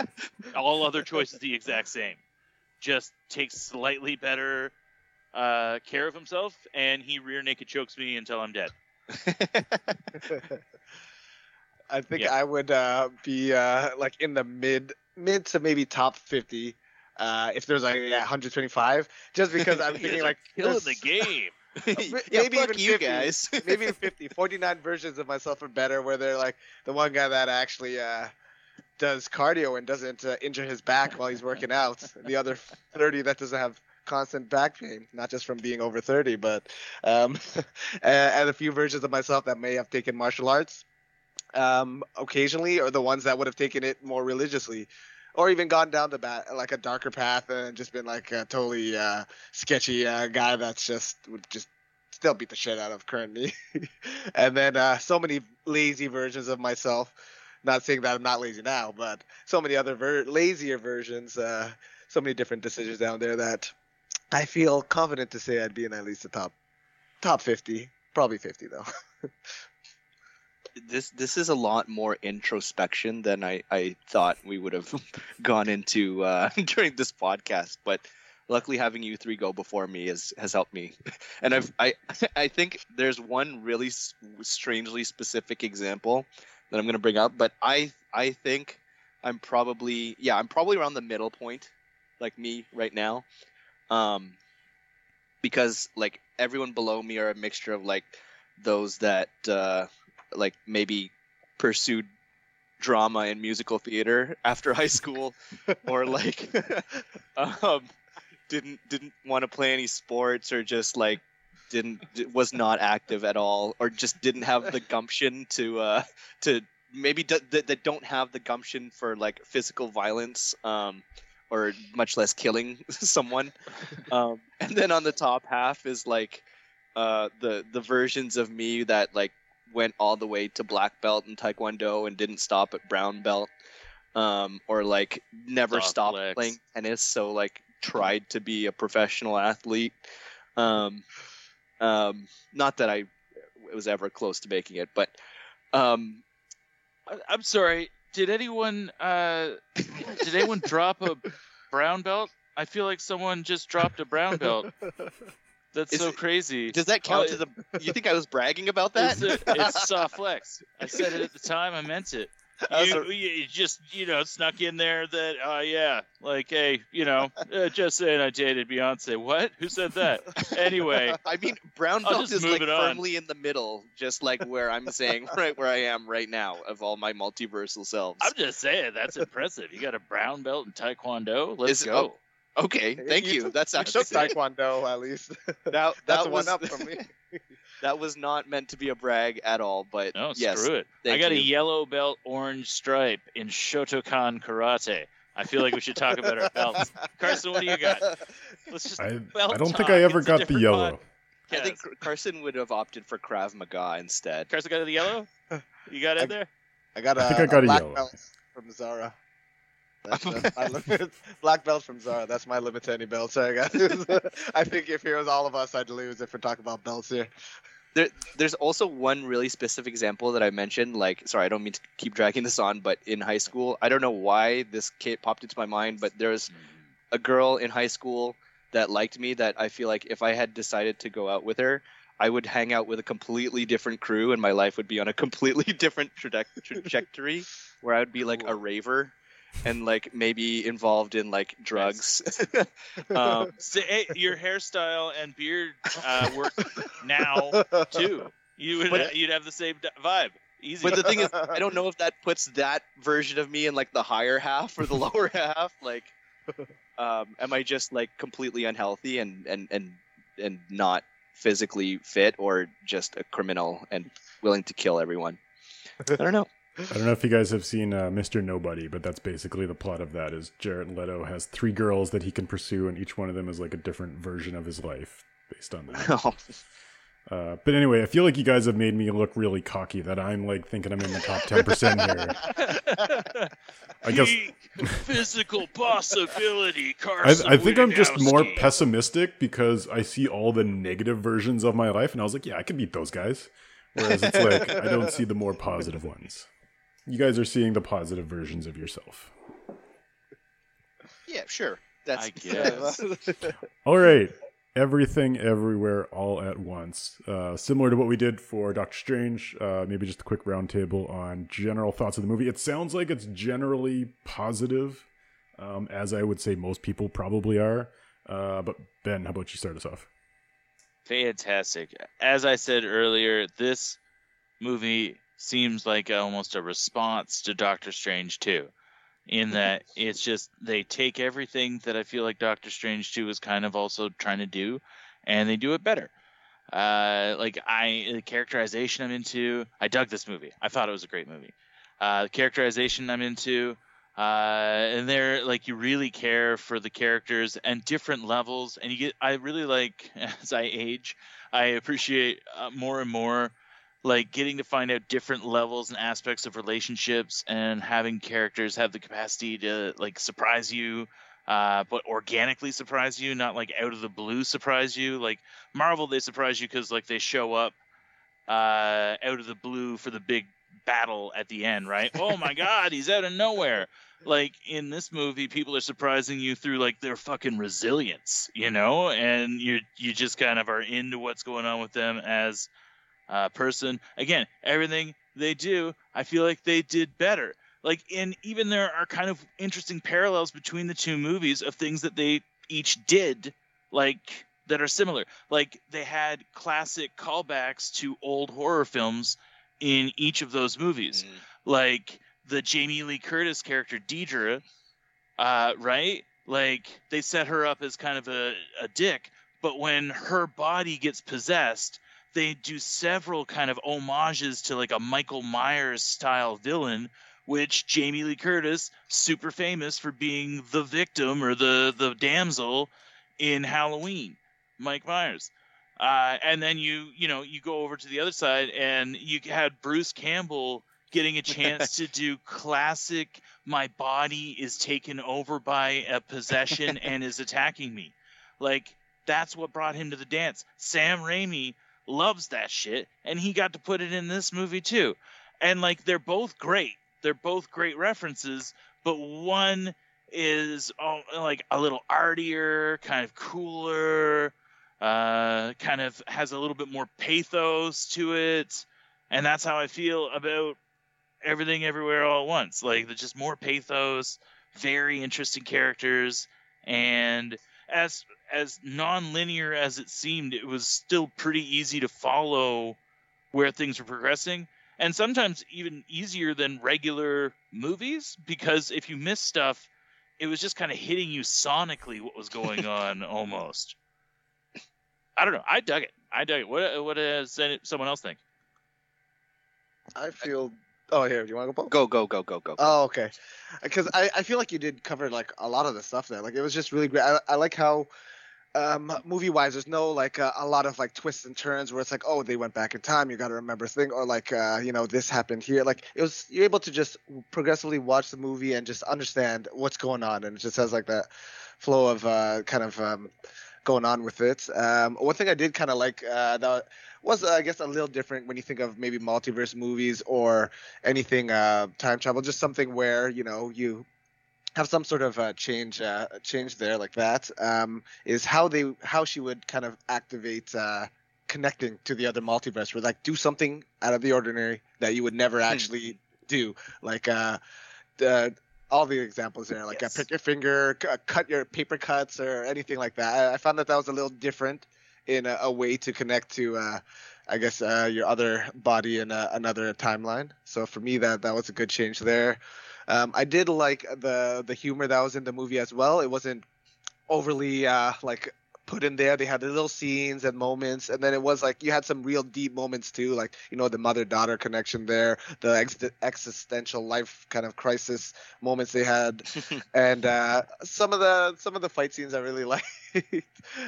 all other choices the exact same. Just takes slightly better... Uh, care of himself, and he rear naked chokes me until I'm dead. I think yeah. I would uh, be uh, like in the mid mid to maybe top fifty uh, if there's like yeah, one hundred twenty-five, just because I'm thinking like killing the game. yeah, maybe fuck even you fifty, guys. Maybe fifty, forty-nine versions of myself are better, where they're like the one guy that actually uh, does cardio and doesn't uh, injure his back while he's working out. The other thirty that doesn't have constant back pain, not just from being over thirty, but um and a few versions of myself that may have taken martial arts um occasionally, or the ones that would have taken it more religiously, or even gone down the bat like a darker path and just been like a totally uh sketchy uh guy that's just would just still beat the shit out of currently. And then uh so many lazy versions of myself, not saying that I'm not lazy now, but so many other ver- lazier versions, uh so many different decisions down there that I feel confident to say I'd be in at least the top top fifty, probably fifty though. This this is a lot more introspection than I, I thought we would have gone into uh, during this podcast. But luckily having you three go before me has, has helped me. And I've, I I think there's one really strangely specific example that I'm going to bring up. But I I think I'm probably yeah I'm probably around the middle point, like me right now. Um, because like everyone below me are a mixture of like those that uh, like maybe pursued drama and musical theater after high school, or like um, didn't didn't want to play any sports, or just like didn't was not active at all, or just didn't have the gumption to uh, to maybe d- th- that don't have the gumption for like physical violence. Um, Or much less killing someone, um, and then on the top half is like uh, the the versions of me that like went all the way to black belt in Taekwondo and didn't stop at brown belt, um, or like never Soft stopped legs. Playing tennis. So like tried to be a professional athlete. Um, um, not that I was ever close to making it, but um, I, I'm sorry. Did anyone uh, did anyone drop a brown belt? I feel like someone just dropped a brown belt. That's is so it, crazy. Does that count oh, as a? You think I was bragging about that? It's, a, it's soft flex. I said it at the time. I meant it. You, you just, you know, snuck in there that, oh, uh, yeah, like, hey, you know, uh, just saying I dated Beyonce. What? Who said that? Anyway. I mean, brown belt is, like, firmly in the middle, just like where I'm saying, right where I am right now of all my multiversal selves. I'm just saying, that's impressive. You got a brown belt in Taekwondo? Let's is, go. Oh, okay, thank you. you. Took, that's actually you took Taekwondo, at least. That, that's that was, one up from me. That was not meant to be a brag at all, but no, yes. Screw it. I got you. A yellow belt orange stripe in Shotokan Karate. I feel like we should talk about our belts. Carson, what do you got? Let's just I, belt I don't talk. think I ever it's got the yellow. Pod. I yes. think Carson would have opted for Krav Maga instead. Carson got the yellow? You got it I, there? I got a, I think I got a, a black yellow. Belt from Zara. That's just my limit. Black belt from Zara. That's my limit to any belt. So I, got I think if it was all of us, I'd lose if we're talking about belts here. There, there's also one really specific example that I mentioned. Like, sorry, I don't mean to keep dragging this on, but in high school, I don't know why this kid popped into my mind, but there's a girl in high school that liked me that I feel like if I had decided to go out with her, I would hang out with a completely different crew and my life would be on a completely different tra- trajectory where I would be like a raver. And, like, maybe involved in, like, drugs. Yes. um, so, hey, your hairstyle and beard uh, work now, too. You would, but, you'd have the same vibe. Easy. But the thing is, I don't know if that puts that version of me in, like, the higher half or the lower half. Like, um, am I just, like, completely unhealthy and, and, and, and not physically fit or just a criminal and willing to kill everyone? I don't know. I don't know if you guys have seen uh, Mister Nobody, but that's basically the plot of that is Jared Leto has three girls that he can pursue, and each one of them is like a different version of his life based on that. Oh. Uh, but anyway, I feel like you guys have made me look really cocky that I'm like thinking I'm in the top ten percent here. I guess physical possibility, Carson. I, I think I'm just more pessimistic because I see all the negative versions of my life, and I was like, yeah, I could beat those guys. Whereas it's like, I don't see the more positive ones. You guys are seeing the positive versions of yourself. Yeah, sure. That's I guess. All right. Everything, Everywhere, All at Once. Uh, similar to what we did for Doctor Strange, uh, maybe just a quick roundtable on general thoughts of the movie. It sounds like it's generally positive, um, as I would say most people probably are. Uh, but Ben, how about you start us off? Fantastic. As I said earlier, this movie seems like almost a response to Doctor Strange two, in that it's just they take everything that I feel like Doctor Strange two is kind of also trying to do, and they do it better. Uh, like I, the characterization I'm into, I dug this movie. I thought it was a great movie. Uh, the characterization I'm into, uh, and they're like you really care for the characters and different levels, and you get. I really like as I age, I appreciate uh, more and more. Like getting to find out different levels and aspects of relationships and having characters have the capacity to like surprise you, uh, but organically surprise you, not like out of the blue surprise you. Like Marvel, they surprise you because like they show up uh, out of the blue for the big battle at the end, right? Oh my God, he's out of nowhere. Like in this movie, people are surprising you through like their fucking resilience, you know, and you you just kind of are into what's going on with them as Uh, person. Again, everything they do, I feel like they did better. Like, and even there are kind of interesting parallels between the two movies of things that they each did, like, that are similar. Like, they had classic callbacks to old horror films in each of those movies. Mm. Like, the Jamie Lee Curtis character, Deidre, uh, right? Like, they set her up as kind of a, a dick, but when her body gets possessed, they do several kind of homages to like a Michael Myers style villain, which Jamie Lee Curtis, super famous for being the victim or the, the damsel in Halloween, Mike Myers. Uh, and then you, you know, you go over to the other side and you had Bruce Campbell getting a chance to do classic. My body is taken over by a possession and is attacking me. Like that's what brought him to the dance. Sam Raimi loves that shit, and he got to put it in this movie too. And like they're both great. They're both great references, but one is oh, like a little artier, kind of cooler, uh, kind of has a little bit more pathos to it. And that's how I feel about Everything Everywhere All at Once. Like, there's just more pathos, very interesting characters, and as as non-linear as it seemed, it was still pretty easy to follow where things were progressing, and sometimes even easier than regular movies, because if you miss stuff, it was just kind of hitting you sonically what was going on almost. I don't know. I dug it. I dug it. What what does someone else think? I feel... Oh, here. Do you want to go, Paul? Go, go, go, go, go. Oh, okay. Because I, I feel like you did cover, like, a lot of the stuff there. Like, it was just really great. I, I like how... Um, movie-wise, there's no, like, uh, a lot of, like, twists and turns where it's like, oh, they went back in time, you gotta remember thing, or, like, uh, you know, this happened here. Like, it was, you're able to just progressively watch the movie and just understand what's going on, and it just has, like, that flow of, uh, kind of, um, going on with it. Um, one thing I did kind of like, uh, that was, uh, I guess, a little different when you think of maybe multiverse movies or anything, uh, time travel, just something where, you know, you... have some sort of uh, change, uh, change there like that. Um, is how they, how she would kind of activate uh, connecting to the other multiverse, would like do something out of the ordinary that you would never actually do. Like uh, uh, all the examples there, like yes. uh, pick your finger, c- cut your paper cuts, or anything like that. I, I found that that was a little different in a, a way to connect to, uh, I guess, uh, your other body in a, another timeline. So for me, that that was a good change there. Um, I did like the the humor that was in the movie as well. It wasn't overly uh, like put in there. They had the little scenes and moments, and then it was like you had some real deep moments too, like you know the mother-daughter connection there, the ex- existential life kind of crisis moments they had, and uh, some of the some of the fight scenes I really liked.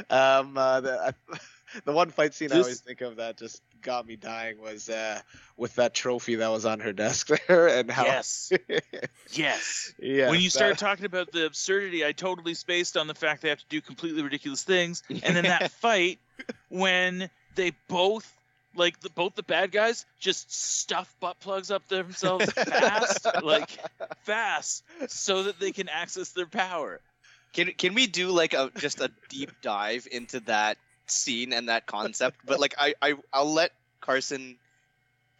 um, uh, the, I, the one fight scene this... I always think of that just got me dying was uh, with that trophy that was on her desk there, and how yes, yes, yes. When you started uh... talking about the absurdity, I totally spaced on the fact they have to do completely ridiculous things, and then that fight when they both, like the, both the bad guys, just stuff butt plugs up themselves fast, like fast, so that they can access their power. Can can we do like a just a deep dive into that scene and that concept, but like I, I I'll let Carson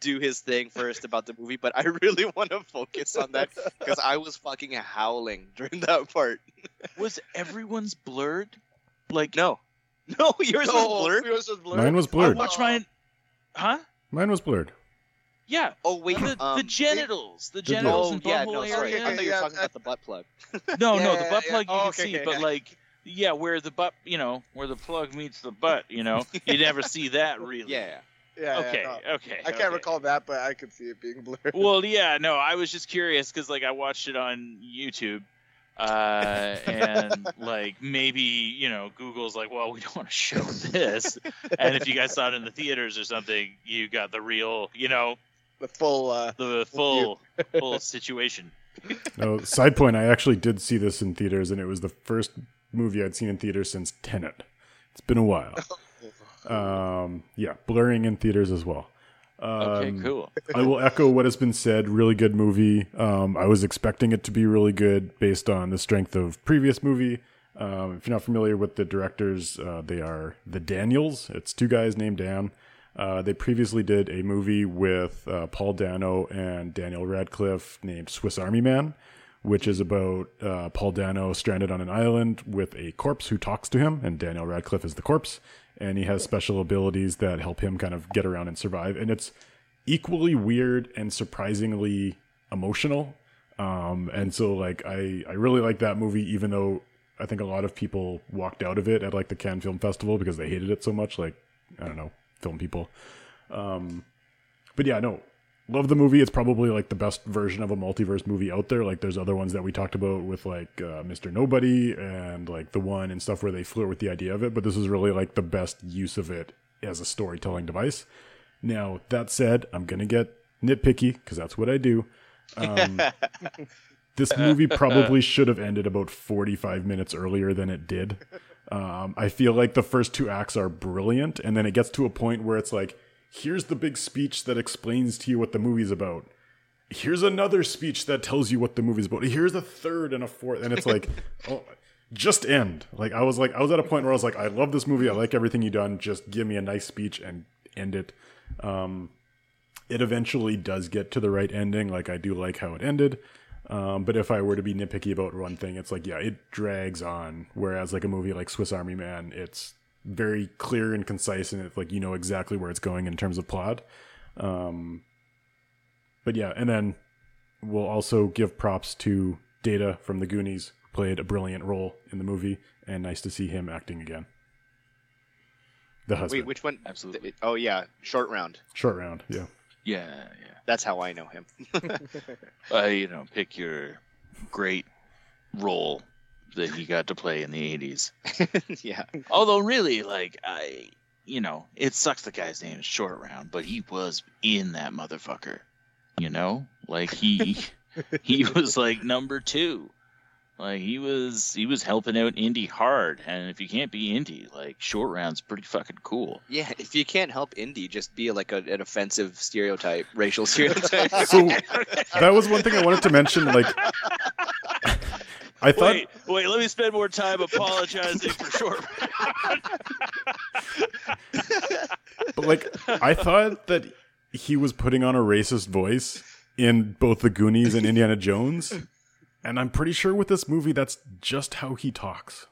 do his thing first about the movie, but I really want to focus on that because I was fucking howling during that part. Was everyone's blurred? Like no, no, yours no, was blurred. Yours was blurred. Mine was blurred. I watched mine. Huh? Mine was blurred. Yeah. Oh wait, the, um, the genitals, the, the genitals. Oh, and yeah, no, sorry. Area. I thought you were talking about the butt plug. no, yeah, no, the butt yeah, plug yeah. you oh, can okay, see, okay, but yeah. like. Yeah, where the butt, you know, where the plug meets the butt, you know, you never see that really. Yeah, yeah. Okay, yeah, no. okay. I can't okay. recall that, but I could see it being blurred. Well, yeah, no, I was just curious because, like, I watched it on YouTube, uh, and like maybe you know, Google's like, well, we don't want to show this, and if you guys saw it in the theaters or something, you got the real, you know, the full, uh, the full, full situation. No, side point, I actually did see this in theaters, and it was the first movie I'd seen in theaters since Tenet. It's been a while. Um, yeah, blurring in theaters as well. Um, okay, cool. I will echo what has been said. Really good movie. Um, I was expecting it to be really good based on the strength of previous movie. Um, if you're not familiar with the directors, uh, they are the Daniels. It's two guys named Dan. Uh, they previously did a movie with uh, Paul Dano and Daniel Radcliffe named Swiss Army Man, which is about uh, Paul Dano stranded on an island with a corpse who talks to him, and Daniel Radcliffe is the corpse, and he has special abilities that help him kind of get around and survive. And it's equally weird and surprisingly emotional. Um, and so, like, I, I really like that movie, even though I think a lot of people walked out of it at, like, the Cannes Film Festival because they hated it so much. Like, I don't know, film people. Um, but yeah, no. Love the movie. It's probably like the best version of a multiverse movie out there. Like there's other ones that we talked about with like uh, Mister Nobody and like The One and stuff where they flirt with the idea of it. But this is really like the best use of it as a storytelling device. Now, that said, I'm going to get nitpicky because that's what I do. Um, this movie probably should have ended about forty-five minutes earlier than it did. Um, I feel like the first two acts are brilliant. And then it gets to a point where it's like, here's the big speech that explains to you what the movie's about. Here's another speech that tells you what the movie's about. Here's a third and a fourth. And it's like, oh, just end. Like I was like, I was at a point where I was like, I love this movie. I like everything you've done. Just give me a nice speech and end it. Um, it eventually does get to the right ending. Like, I do like how it ended. Um, but if I were to be nitpicky about one thing, it's like, yeah, it drags on. Whereas like a movie like Swiss Army Man, it's very clear and concise, and it's like, you know exactly where it's going in terms of plot. Um, but yeah, and then we'll also give props to Data from the Goonies, who played a brilliant role in the movie, and nice to see him acting again. The husband. Wait, which one? Absolutely. Oh yeah, Short Round. Short Round, yeah. Yeah, yeah. That's how I know him. uh, you know, pick your great role that he got to play in the eighties. Yeah. Although, really, like, I, you know, it sucks the guy's name is Short Round, but he was in that motherfucker. You know, like he, he was like number two. Like he was, he was helping out Indy hard, and if you can't be Indy, like Short Round's pretty fucking cool. Yeah, if you can't help Indy, just be like a, an offensive stereotype, racial stereotype. So that was one thing I wanted to mention. Like, I thought, wait, wait, let me spend more time apologizing for Short Round. But like, I thought that he was putting on a racist voice in both The Goonies and Indiana Jones. And I'm pretty sure with this movie, that's just how he talks.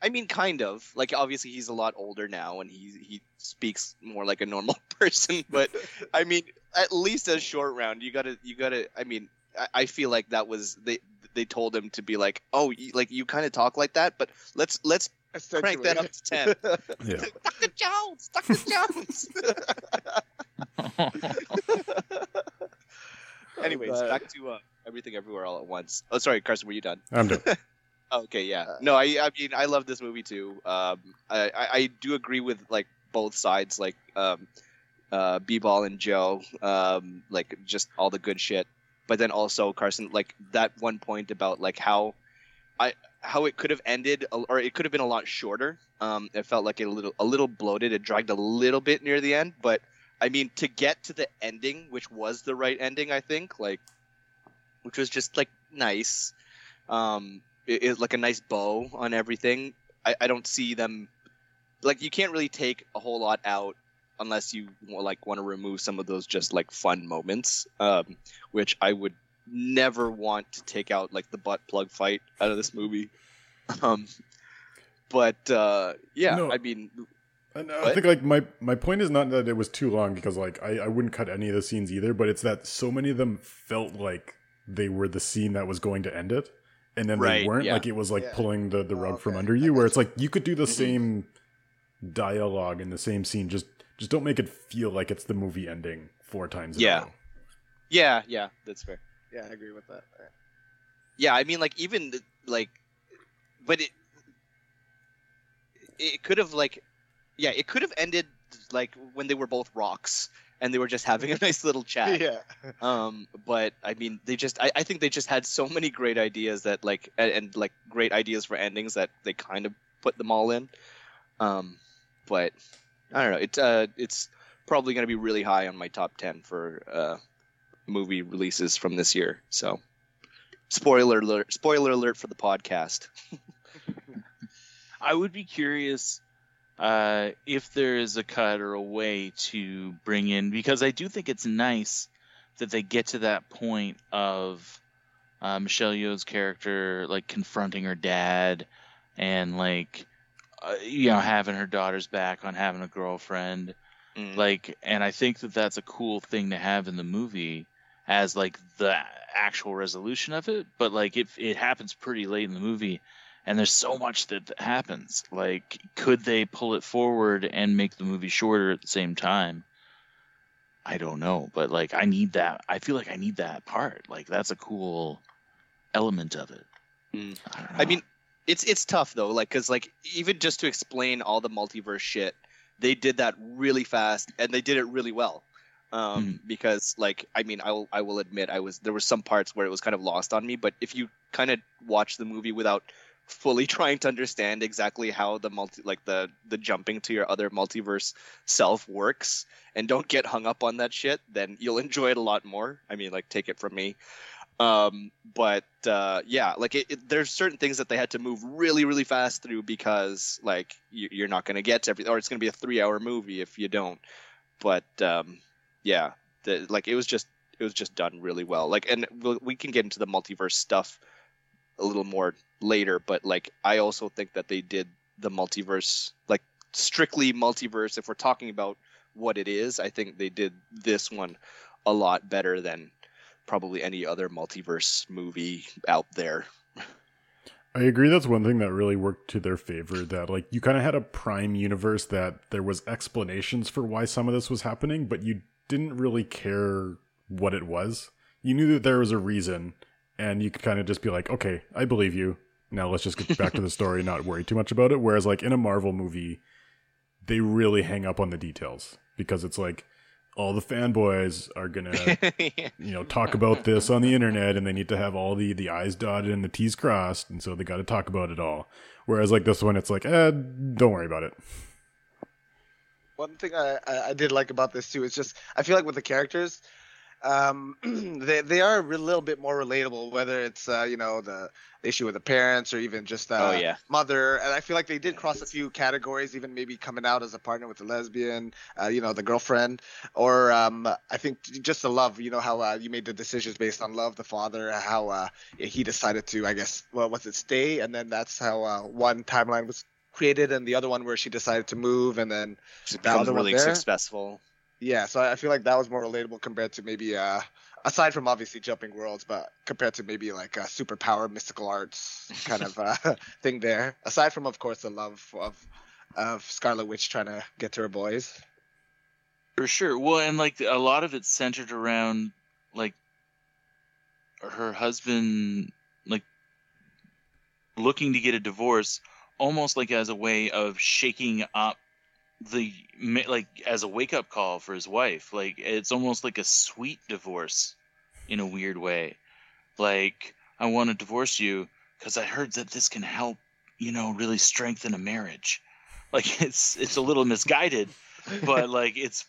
I mean, kind of. Like, obviously, he's a lot older now, and he he speaks more like a normal person. But I mean, at least as Short Round, you gotta you gotta. I mean, I, I feel like that was they they told him to be like, oh, you, like you kind of talk like that, but let's let's crank that up to ten. Yeah. Doctor Jones, Doctor Jones. Anyways, uh, back to. Uh, Everything Everywhere All at Once. Oh, sorry, Carson, were you done? I'm done. Okay, yeah. No, I I mean, I love this movie, too. Um, I, I, I do agree with, like, both sides, like, um, uh, B-Ball and Joe, um, like, just all the good shit. But then also, Carson, like, that one point about, like, how I how it could have ended, or it could have been a lot shorter. Um, it felt like a little, a little bloated. It dragged a little bit near the end. But, I mean, to get to the ending, which was the right ending, I think, like, which was just, like, nice. Um, it, it, like, a nice bow on everything. I, I don't see them... Like, you can't really take a whole lot out unless you, like, want to remove some of those just, like, fun moments, um, which I would never want to take out, like, the butt plug fight out of this movie. Um, but, uh, yeah, no, I mean... I, I think, like, my, my point is not that it was too long, because, like, I, I wouldn't cut any of the scenes either, but it's that so many of them felt like they were the scene that was going to end it, and then right, they weren't. Yeah. Like, it was like yeah. pulling the, the rug oh, okay. from under you, where it's like you could do the mm-hmm. same dialogue in the same scene, just just don't make it feel like it's the movie ending four times in yeah a row. yeah yeah that's fair. Yeah, I agree with that. Right. Yeah, I mean, like, even the, like, but it it could have like yeah it could have ended like when they were both rocks and they were just having a nice little chat. Yeah. Um, but I mean, they just, I, I think they just had so many great ideas that like, and, and like great ideas for endings that they kind of put them all in. Um, but I don't know. It's, uh, it's probably going to be really high on my top ten for, uh, movie releases from this year. So spoiler alert, spoiler alert for the podcast. I would be curious Uh, if there is a cut or a way to bring in, because I do think it's nice that they get to that point of uh, Michelle Yeoh's character like confronting her dad and like uh, you know having her daughter's back on having a girlfriend, mm. like, and I think that that's a cool thing to have in the movie as like the actual resolution of it. But like if it happens pretty late in the movie. And there's so much that happens. Like, could they pull it forward and make the movie shorter at the same time? I don't know. But, like, I need that. I feel like I need that part. Like, that's a cool element of it. Mm. I don't know. I mean, it's it's tough, though. Like, because, like, even just to explain all the multiverse shit, they did that really fast. And they did it really well. Um, mm. Because, like, I mean, I will, I will admit, I was there were some parts where it was kind of lost on me. But if you kind of watch the movie without fully trying to understand exactly how the multi like the the jumping to your other multiverse self works and don't get hung up on that shit, then you'll enjoy it a lot more. I mean, like, take it from me. Um but uh yeah, like it, it, there's certain things that they had to move really really fast through because like you, you're not going to get to everything, or it's going to be a three hour movie if you don't. But um yeah the, like it was just it was just done really well. Like, and we can get into the multiverse stuff a little more later, but like I also think that they did the multiverse, like strictly multiverse, if we're talking about what it is, I think they did this one a lot better than probably any other multiverse movie out there. I agree. That's one thing that really worked to their favor, that like you kind of had a prime universe that there was explanations for why some of this was happening, but you didn't really care what it was. You knew that there was a reason and you could kind of just be like, okay, I believe you. Now let's just get back to the story and not worry too much about it. Whereas like in a Marvel movie, they really hang up on the details because it's like, all the fanboys are going to, yeah. you know, talk about this on the internet, and they need to have all the, the I's dotted and the T's crossed. And so they got to talk about it all. Whereas like this one, it's like, eh, don't worry about it. One thing I, I did like about this too, is just, I feel like with the characters, um, they, they are a little bit more relatable, whether it's, uh, you know, the, the issue with the parents or even just uh, oh, yeah. mother. And I feel like they did cross a few categories, even maybe coming out as a partner with a lesbian, uh, you know, the girlfriend, or um, I think just the love, you know, how uh, you made the decisions based on love, the father, how uh, he decided to, I guess, well, was it stay? And then that's how uh, one timeline was created and the other one where she decided to move and then she becomes really successful. Yeah, so I feel like that was more relatable compared to maybe, uh, aside from obviously jumping worlds, but compared to maybe like a superpower, mystical arts kind of uh, thing there. Aside from, of course, the love of of Scarlet Witch trying to get to her boys. For sure. Well, and like a lot of it's centered around like her husband, like looking to get a divorce, almost like as a way of shaking up the like as a wake-up call for his wife. Like it's almost like a sweet divorce in a weird way. Like, I want to divorce you because I heard that this can help, you know, really strengthen a marriage. Like it's it's a little misguided, but like it's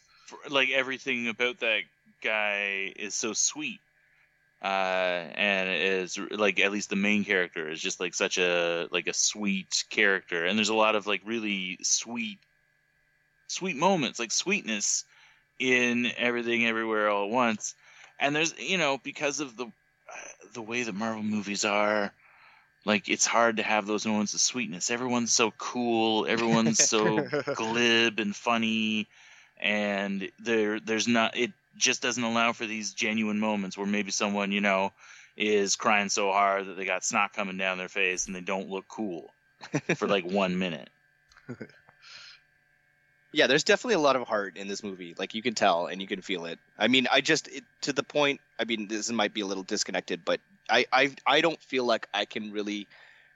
like everything about that guy is so sweet, uh and is like, at least the main character is just like such a like a sweet character, and there's a lot of like really sweet sweet moments, like sweetness in Everything Everywhere All at Once. And there's, you know, because of the uh, the way that Marvel movies are, like it's hard to have those moments of sweetness. Everyone's so cool, everyone's so glib and funny, and there there's not, it just doesn't allow for these genuine moments where maybe someone, you know, is crying so hard that they got snot coming down their face and they don't look cool for like one minute. Yeah, there's definitely a lot of heart in this movie. Like, you can tell and you can feel it. I mean, I just it, to the point. I mean, this might be a little disconnected, but I I, I don't feel like I can really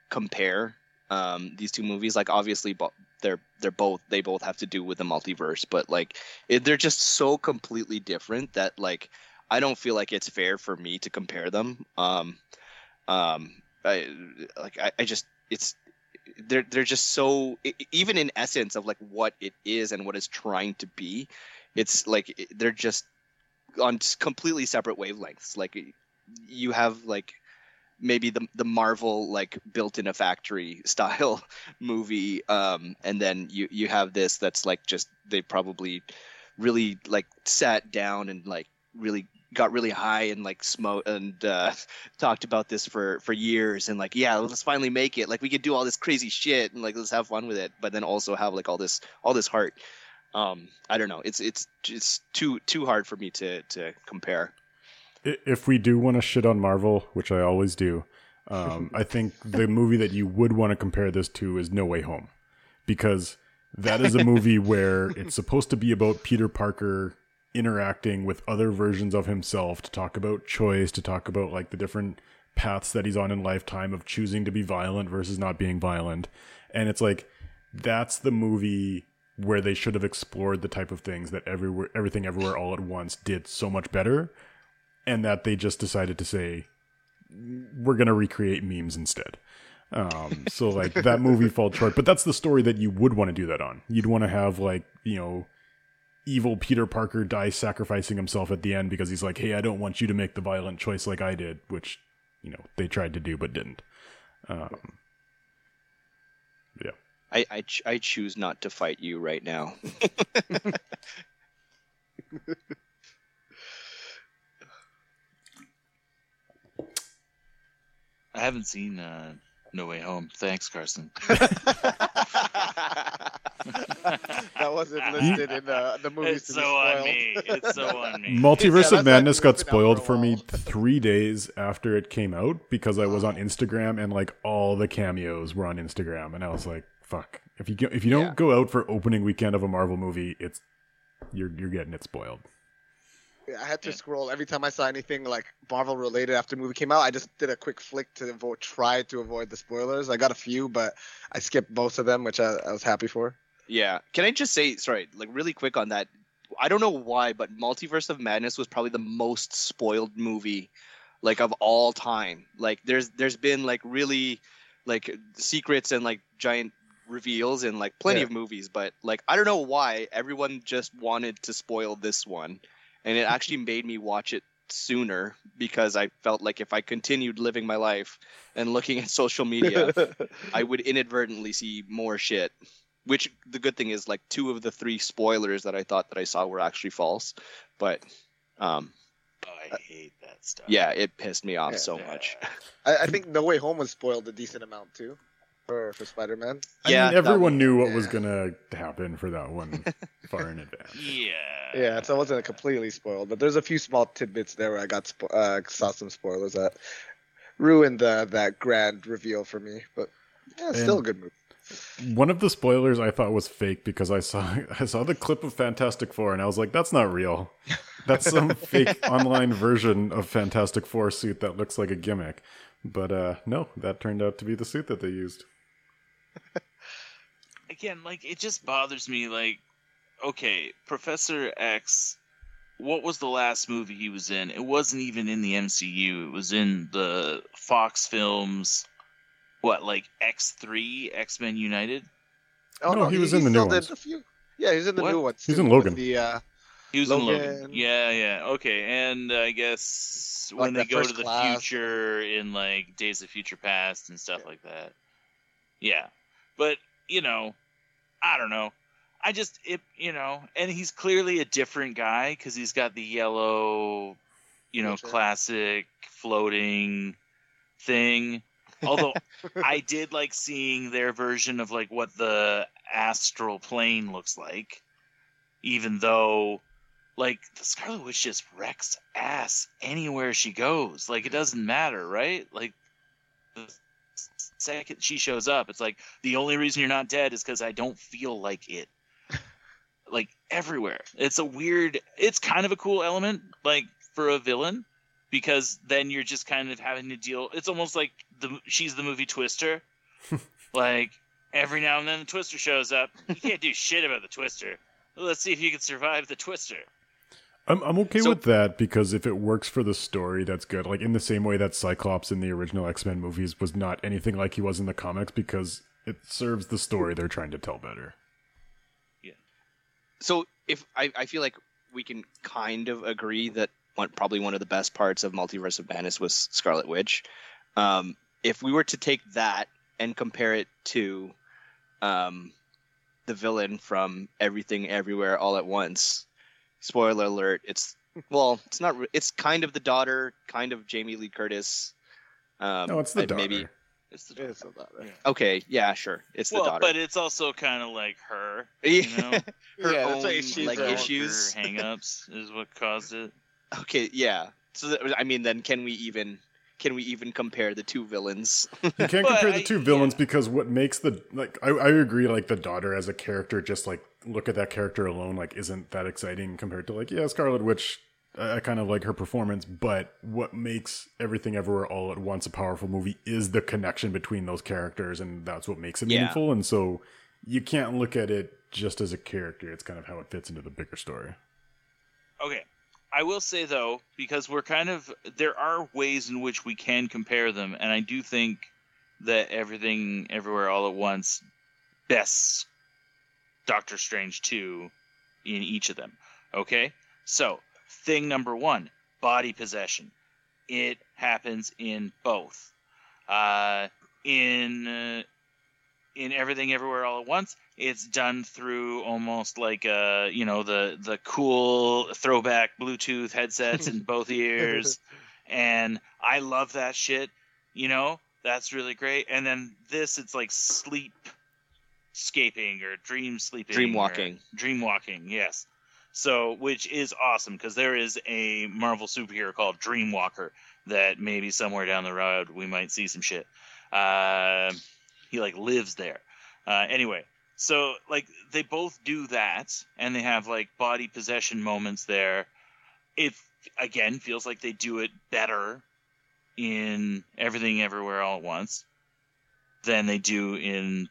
compare um, these two movies. Like, obviously, they're they're both they both have to do with the multiverse, but like it, they're just so completely different that like I don't feel like it's fair for me to compare them. Um, um, I like I, I just it's. They're they're just so, even in essence of like what it is and what it's trying to be, it's like they're just on completely separate wavelengths. Like you have like maybe the the Marvel like built in a factory style movie, um, and then you you have this that's like just, they probably really like sat down and like really got really high and like smoked and uh, talked about this for, for years and like, yeah, let's finally make it. Like we could do all this crazy shit and like, let's have fun with it. But then also have like all this, all this heart. Um, I don't know. It's, it's, it's too, too hard for me to, to compare. If we do want to shit on Marvel, which I always do, um, I think the movie that you would want to compare this to is No Way Home, because that is a movie where it's supposed to be about Peter Parker interacting with other versions of himself, to talk about choice, to talk about like the different paths that he's on in lifetime of choosing to be violent versus not being violent. And it's like, that's the movie where they should have explored the type of things that everywhere, everything everywhere all at once did so much better, and that they just decided to say, we're going to recreate memes instead. Um, so like that movie falls short, but that's the story that you would want to do that on. You'd want to have like, you know, evil Peter Parker dies sacrificing himself at the end because he's like, hey, I don't want you to make the violent choice like I did, which, you know, they tried to do but didn't. Um, yeah. I, I, ch- I choose not to fight you right now. I haven't seen uh, No Way Home. Thanks, Carson. That wasn't listed in the, the movies. It's to so be on me. It's so on me. Multiverse yeah, of Madness got spoiled for me three days after it came out because I was on Instagram and like all the cameos were on Instagram, and I was like, "Fuck! If you go, if you don't yeah. go out for opening weekend of a Marvel movie, it's you're you're getting it spoiled." I had to yeah. scroll every time I saw anything like Marvel related after the movie came out. I just did a quick flick to avo- try to avoid the spoilers. I got a few, but I skipped most of them, which I, I was happy for. Yeah. Can I just say, sorry, like really quick on that. I don't know why, but Multiverse of Madness was probably the most spoiled movie like of all time. Like there's there's been like really like secrets and like giant reveals in like plenty yeah. of movies, but like I don't know why everyone just wanted to spoil this one. And it actually made me watch it sooner because I felt like if I continued living my life and looking at social media, I would inadvertently see more shit. Which the good thing is, like two of the three spoilers that I thought that I saw were actually false. But um, oh, I hate that stuff. Yeah, it pissed me off yeah, so yeah. much. I, I think No Way Home was spoiled a decent amount too for for Spider-Man. Yeah, I mean, everyone one, knew what yeah. was gonna happen for that one far in advance. Yeah. Yeah, so I wasn't completely spoiled, but there's a few small tidbits there where I got spo- uh, saw some spoilers that ruined the, that grand reveal for me. But yeah, it's still a good movie. One of the spoilers I thought was fake because I saw I saw the clip of Fantastic Four and I was like, that's not real. That's some fake online version of Fantastic Four suit that looks like a gimmick. But uh, no, that turned out to be the suit that they used. Again, like it just bothers me, like. Okay, Professor X, what was the last movie he was in? It wasn't even in the M C U. It was in the Fox films, what, like X three, X-Men United? Oh, no, no he, he was in the new ones. Few... Yeah, he was in the what? new ones. He was in Logan. The, uh... He was Logan. in Logan. Yeah, yeah, okay. And I guess like when they go to the class. future in, like, Days of Future Past and stuff yeah. like that. Yeah. But, you know, I don't know. I just, it, you know, and he's clearly a different guy because he's got the yellow, you know, sure. classic floating thing. Although I did like seeing their version of like what the astral plane looks like, even though like the Scarlet Witch just wrecks ass anywhere she goes. Like it doesn't matter, right? Like the second she shows up, it's like the only reason you're not dead is because I don't feel like it. Like everywhere. It's a weird, it's kind of a cool element, like for a villain, because then you're just kind of having to deal. It's almost like the she's the movie Twister. Like every now and then the Twister shows up. You can't do shit about the Twister. Let's see if you can survive the Twister. I'm I'm okay so, with that because if it works for the story, that's good. Like in the same way that Cyclops in the original X-Men movies was not anything like he was in the comics because it serves the story they're trying to tell better. So if I, I feel like we can kind of agree that one, probably one of the best parts of Multiverse of Madness was Scarlet Witch. Um, if we were to take that and compare it to um, the villain from Everything Everywhere All at Once, spoiler alert, it's well, it's not. It's kind of the daughter, kind of Jamie Lee Curtis. Um, no, it's the daughter. Maybe, It's the daughter. It's the daughter. Okay, yeah, sure. It's well, the daughter. But it's also kind of like her, you know? her yeah, own like, like issues. Her hang-ups is what caused it. Okay, yeah. So, that, I mean, then can we even can we even compare the two villains? You can't compare the two I, villains yeah. because what makes the... like I, I agree, like, the daughter as a character, just, like, look at that character alone, like, isn't that exciting compared to, like, yeah, Scarlet Witch... I kind of like her performance, but what makes Everything Everywhere All at Once a powerful movie is the connection between those characters, and that's what makes it yeah. meaningful. And so you can't look at it just as a character. It's kind of how it fits into the bigger story. Okay. I will say, though, because we're kind of... there are ways in which we can compare them, and I do think that Everything Everywhere All at Once bests Doctor Strange two in each of them. Okay? So... thing number one, body possession. It happens in both. Uh, in uh, in Everything Everywhere All at Once, it's done through almost like a, you know, the the cool throwback Bluetooth headsets in both ears, and I love that shit. You know, That's really great. And then this, it's like sleep-scaping or dream sleeping. Dreamwalking. Dreamwalking, yes. So, which is awesome, because there is a Marvel superhero called Dreamwalker that maybe somewhere down the road we might see some shit. Uh, he, like, lives there. Uh, anyway, so, like, they both do that, and they have, like, body possession moments there. It, again, feels like they do it better in Everything Everywhere All at Once than they do in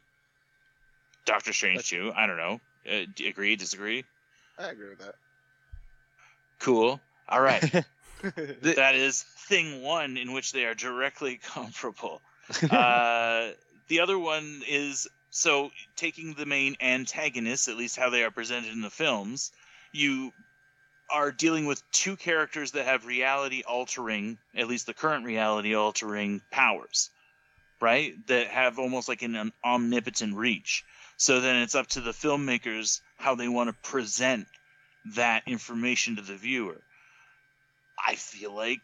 Doctor Strange two. I don't know. Uh, agree, disagree? I agree with that. Cool. All right. That is thing one, in which they are directly comparable. Uh, the other one is, so taking the main antagonists, at least how they are presented in the films, you are dealing with two characters that have reality-altering, at least the current reality-altering powers, right? That have almost like an, an omnipotent reach. So then it's up to the filmmakers how they want to present that information to the viewer. I feel like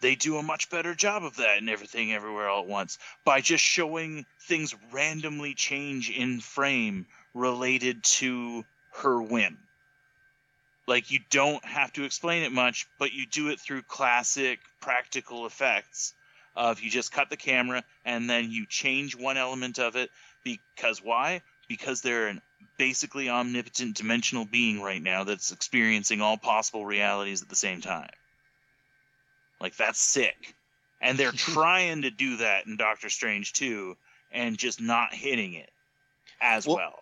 they do a much better job of that in Everything Everywhere All at Once by just showing things randomly change in frame related to her whim. Like, you don't have to explain it much, but you do it through classic practical effects of you just cut the camera and then you change one element of it. Because why? Because they're an basically omnipotent dimensional being right now that's experiencing all possible realities at the same time. Like, that's sick. And they're trying to do that in Doctor Strange two and just not hitting it as well. Well,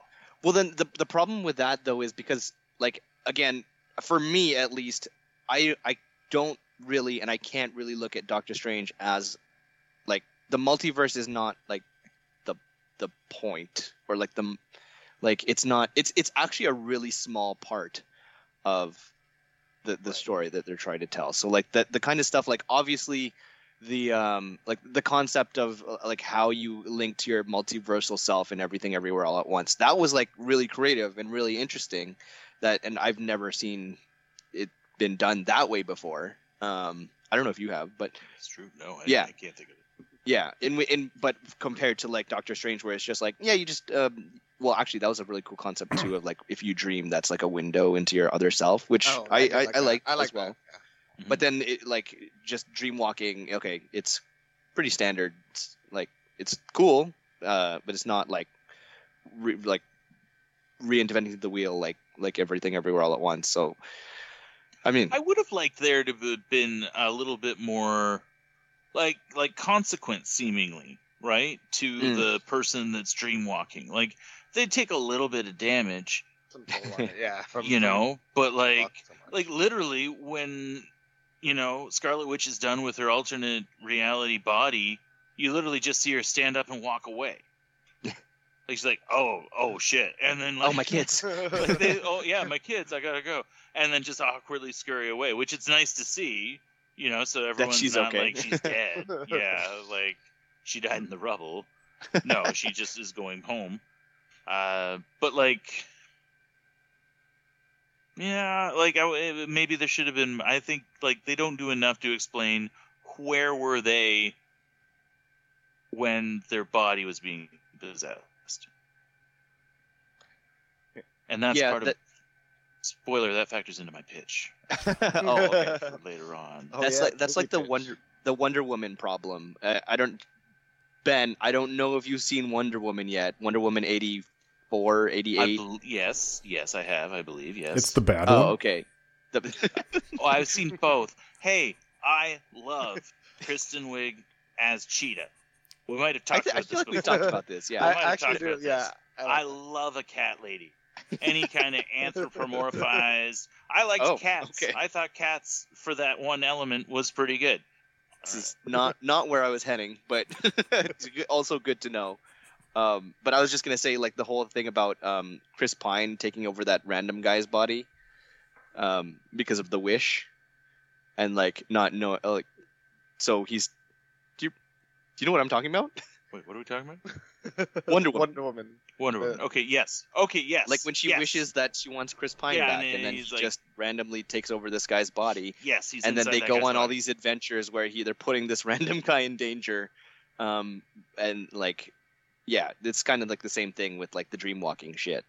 well then the the problem with that, though, is because, like, again, for me at least, I I don't really and I can't really look at Doctor Strange as, like, the multiverse is not, like, the the point, or like the like it's not it's it's actually a really small part of the the story that they're trying to tell. So, like, that the kind of stuff, like, obviously the um like the concept of, like, how you link to your multiversal self and Everything Everywhere All at Once, that was, like, really creative and really interesting. That, and I've never seen it been done that way before. Um, I don't know if you have, but it's true. No, I, yeah. I can't think of it. Yeah, and in but compared to, like, Doctor Strange, where it's just like, yeah, you just um, well, actually, that was a really cool concept too. Of, like, if you dream, that's like a window into your other self, which oh, I I, I, like I like I like as well. That, yeah. But then it, like, just dreamwalking. Okay, it's pretty standard. It's, like, it's cool, uh, but it's not like re- like reinventing the wheel, like. Like Everything Everywhere All at Once. So, I mean, I would have liked there to have been a little bit more, like, like consequence, seemingly, right, to mm. the person that's dreamwalking. Like, they take a little bit of damage, yeah, from, you know. But, like, like literally when, you know, Scarlet Witch is done with her alternate reality body, you literally just see her stand up and walk away. Like, she's like, oh, oh, shit. And then, like, oh, my kids. Like, they, oh, yeah, my kids. I got to go. And then just awkwardly scurry away, which it's nice to see, you know, so everyone's that she's not okay. Like, she's dead. Yeah, like, she died in the rubble. No, she just is going home. Uh, but, like, yeah, like, I, maybe there should have been, I think, like, they don't do enough to explain where were they when their body was being possessed. And that's yeah, part of that... spoiler that factors into my pitch. Oh, okay. Later on. Oh, that's yeah, like that's like the pitch. Wonder the Wonder Woman problem. I, I don't Ben, I don't know if you've seen Wonder Woman yet. Wonder Woman eighty-four, eighty-eight. Be- yes, yes, I have. I believe yes. It's the bad one. Oh, okay. The... oh, I've seen both. Hey, I love Kristen Wiig as Cheetah. We might have talked I th- about I feel this. Like we've talked about this. Yeah, I, I actually do. Yeah, I, like I love a cat lady. Any kind of anthropomorphized. I liked oh, cats. Okay. I thought cats for that one element was pretty good. This is not not where I was heading, but it's also good to know. Um, but I was just gonna say, like, the whole thing about um, Chris Pine taking over that random guy's body um, because of the wish, and, like, not know. Like, so he's. Do you do you know what I'm talking about? Wait, what are we talking about? Wonder Woman. Wonder Woman. Wonder Woman. Okay, yes. Okay, yes. Like, when she yes. wishes that she wants Chris Pine yeah, back, and, and then he, like, just randomly takes over this guy's body. Yes, he's. And then they go on body. all these adventures where he they're putting this random guy in danger, Um, and like, yeah, it's kind of like the same thing with like the dreamwalking shit.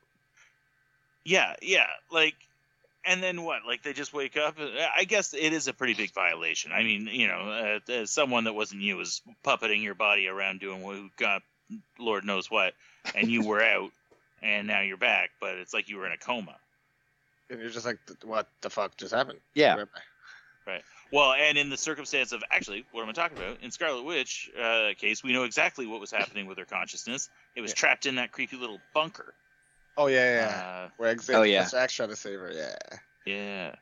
Yeah, yeah, like, and then what? Like, they just wake up. I guess it is a pretty big violation. I mean, you know, uh, someone that wasn't you was puppeting your body around doing what, God, Lord knows what, and you were out, and now you're back, but it's like you were in a coma. And you're just like, what the fuck just happened? Yeah. Right. Well, and in the circumstance of, actually, what am I talking about? In Scarlet Witch uh, case, we know exactly what was happening with her consciousness. It was yeah. trapped in that creepy little bunker. Oh, yeah, yeah. Uh, Where Xavier, oh, yeah. Mister X tried to save her, yeah. Yeah.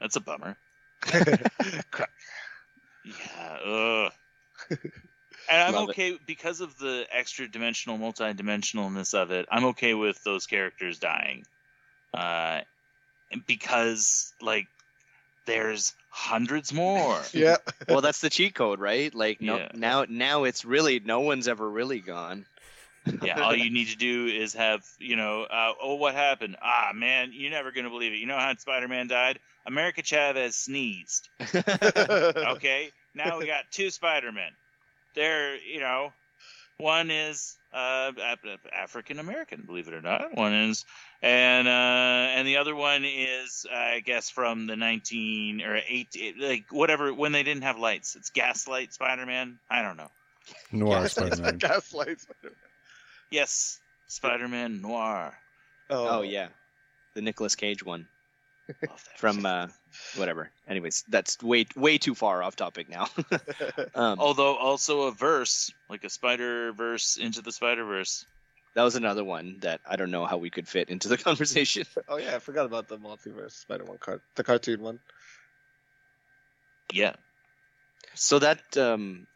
That's a bummer. Crap. Yeah, ugh. And I'm Love okay, it. because of the extra-dimensional, multi-dimensionalness of it, I'm okay with those characters dying. Uh, because, like, there's hundreds more. Yeah. Well, that's the cheat code, right? Like, no, yeah. now, now it's really, no one's ever really gone. Yeah, all you need to do is have, you know, uh, oh, what happened? Ah, man, you're never going to believe it. You know how Spider-Man died? America Chavez sneezed. Okay, now we got two Spider-Men. They're, you know, one is uh, African-American, believe it or not. One is, and uh, and the other one is, I guess, from the nineteen or eight, like whatever, when they didn't have lights. It's Gaslight Spider-Man. I don't know. Noir Spider-Man. Gaslight Spider-Man. Yes, Spider-Man Noir. Oh, oh yeah, the Nicolas Cage one from uh, whatever. Anyways, that's way way too far off topic now. um, Although also a verse, like a Spider-Verse into the Spider-Verse. That was another one that I don't know how we could fit into the conversation. Oh yeah, I forgot about the multiverse Spider-Man card, the cartoon one. Yeah. So that um,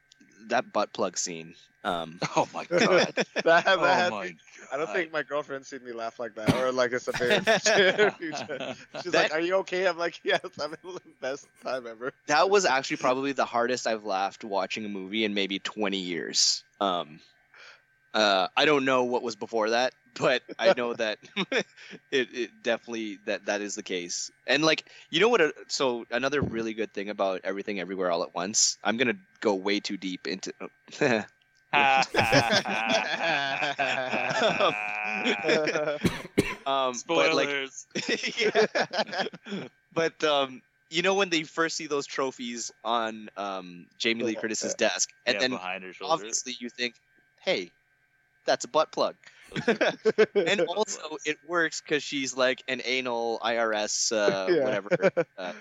that butt plug scene. Um, oh my god! that, that oh had, my god. I don't think my girlfriend's seen me laugh like that, or like it's a very future. She's that, like, "Are you okay?" I'm like, "Yes, I'm having the best time ever." That was actually probably the hardest I've laughed watching a movie in maybe twenty years. Um, uh, I don't know what was before that, but I know that it, it definitely that that is the case. And like, you know what? A, so another really good thing about Everything, Everywhere, All at Once. I'm gonna go way too deep into. um, Spoilers. But, like, but um, you know when they first see those trophies on um, Jamie Lee Curtis's desk, and yeah, then behind her shoulders, obviously you think, "Hey, that's a butt plug," and also it works because she's like an anal I R S uh, yeah. whatever uh,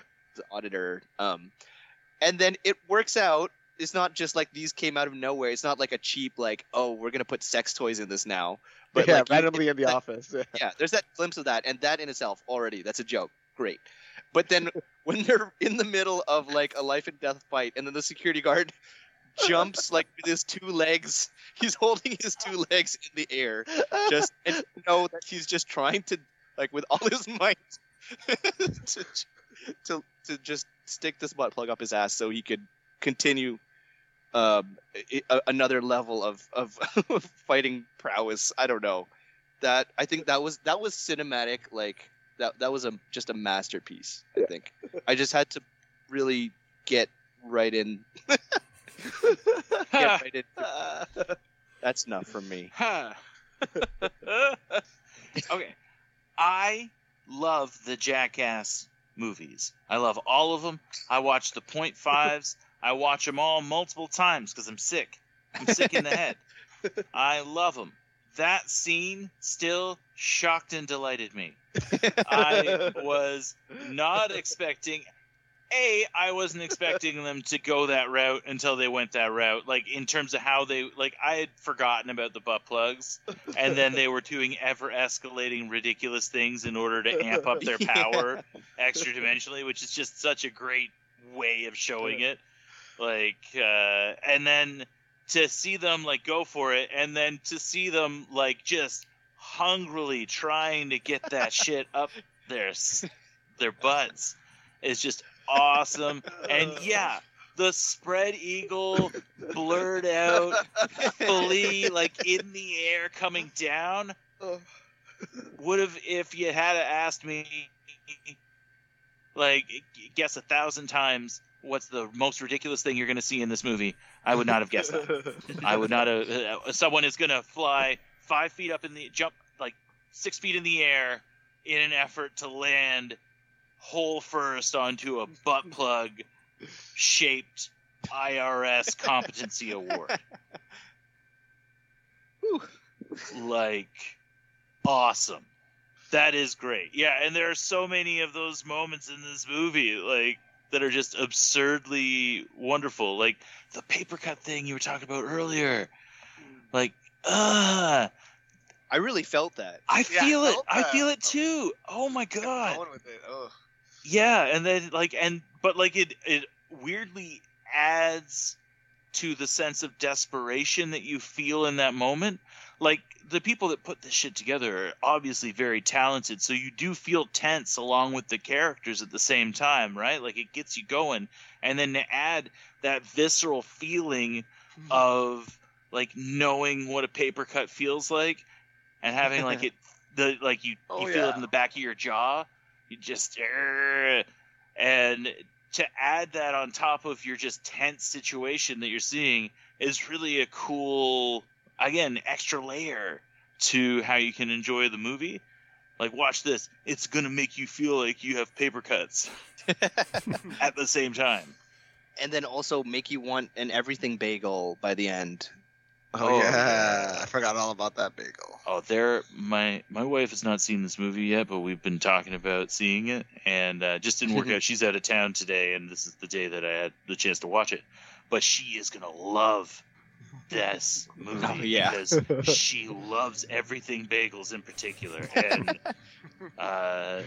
auditor, um, and then it works out. It's not just like these came out of nowhere. It's not like a cheap, like, oh, we're going to put sex toys in this now. But yeah, like, randomly you, in the like, office. Yeah. yeah, there's that glimpse of that. And that in itself already, that's a joke. Great. But then when they're in the middle of like a life and death fight, and then the security guard jumps like with his two legs. He's holding his two legs in the air. Just and you know that he's just trying to, like, with all his might to, to, to just stick this butt plug up his ass so he could continue Um, another level of, of fighting prowess. I don't know. That I think that was that was cinematic. Like that that was a just a masterpiece. I think I just had to really get right in. get right in. That's enough from me. Okay, I love the Jackass movies. I love all of them. I watch the point fives. I watch them all multiple times because I'm sick. I'm sick in the head. I love them. That scene still shocked and delighted me. I was not expecting... A, I wasn't expecting them to go that route until they went that route. Like, in terms of how they... Like, I had forgotten about the butt plugs. And then they were doing ever-escalating ridiculous things in order to amp up their power yeah. extra-dimensionally, which is just such a great way of showing it. Like, uh, and then to see them, like, go for it, and then to see them, like, just hungrily trying to get that shit up their their butts is just awesome. And, yeah, the spread eagle blurred out, fully, like, in the air coming down would have, if you had asked me, like, guess a thousand times, what's the most ridiculous thing you're going to see in this movie, I would not have guessed that. I would not have. Uh, someone is going to fly five feet up in the jump, like six feet in the air, in an effort to land hole first onto a butt plug shaped I R S competency award. Whew. Like, awesome. That is great. Yeah, and there are so many of those moments in this movie, like, that are just absurdly wonderful. Like, the paper cut thing you were talking about earlier. Like, uh I really felt that. I yeah, feel I it. That. I feel it too. Oh my god. I'm going with it. Ugh. Yeah, and then like and but like it it weirdly adds to the sense of desperation that you feel in that moment. Like, the people that put this shit together are obviously very talented, so you do feel tense along with the characters at the same time, right? Like, it gets you going. And then to add that visceral feeling mm-hmm. of like knowing what a paper cut feels like and having like it the like you, oh, you feel yeah. it in the back of your jaw, you just uh, and to add that on top of your just tense situation that you're seeing is really a cool, again, extra layer to how you can enjoy the movie. Like, watch this. It's going to make you feel like you have paper cuts at the same time. And then also make you want an everything bagel by the end. Oh, oh yeah. yeah. I forgot all about that bagel. Oh, there. My my wife has not seen this movie yet, but we've been talking about seeing it. And uh, just didn't work out. She's out of town today, and this is the day that I had the chance to watch it. But she is going to love this movie oh, yeah. because she loves everything bagels in particular, and uh,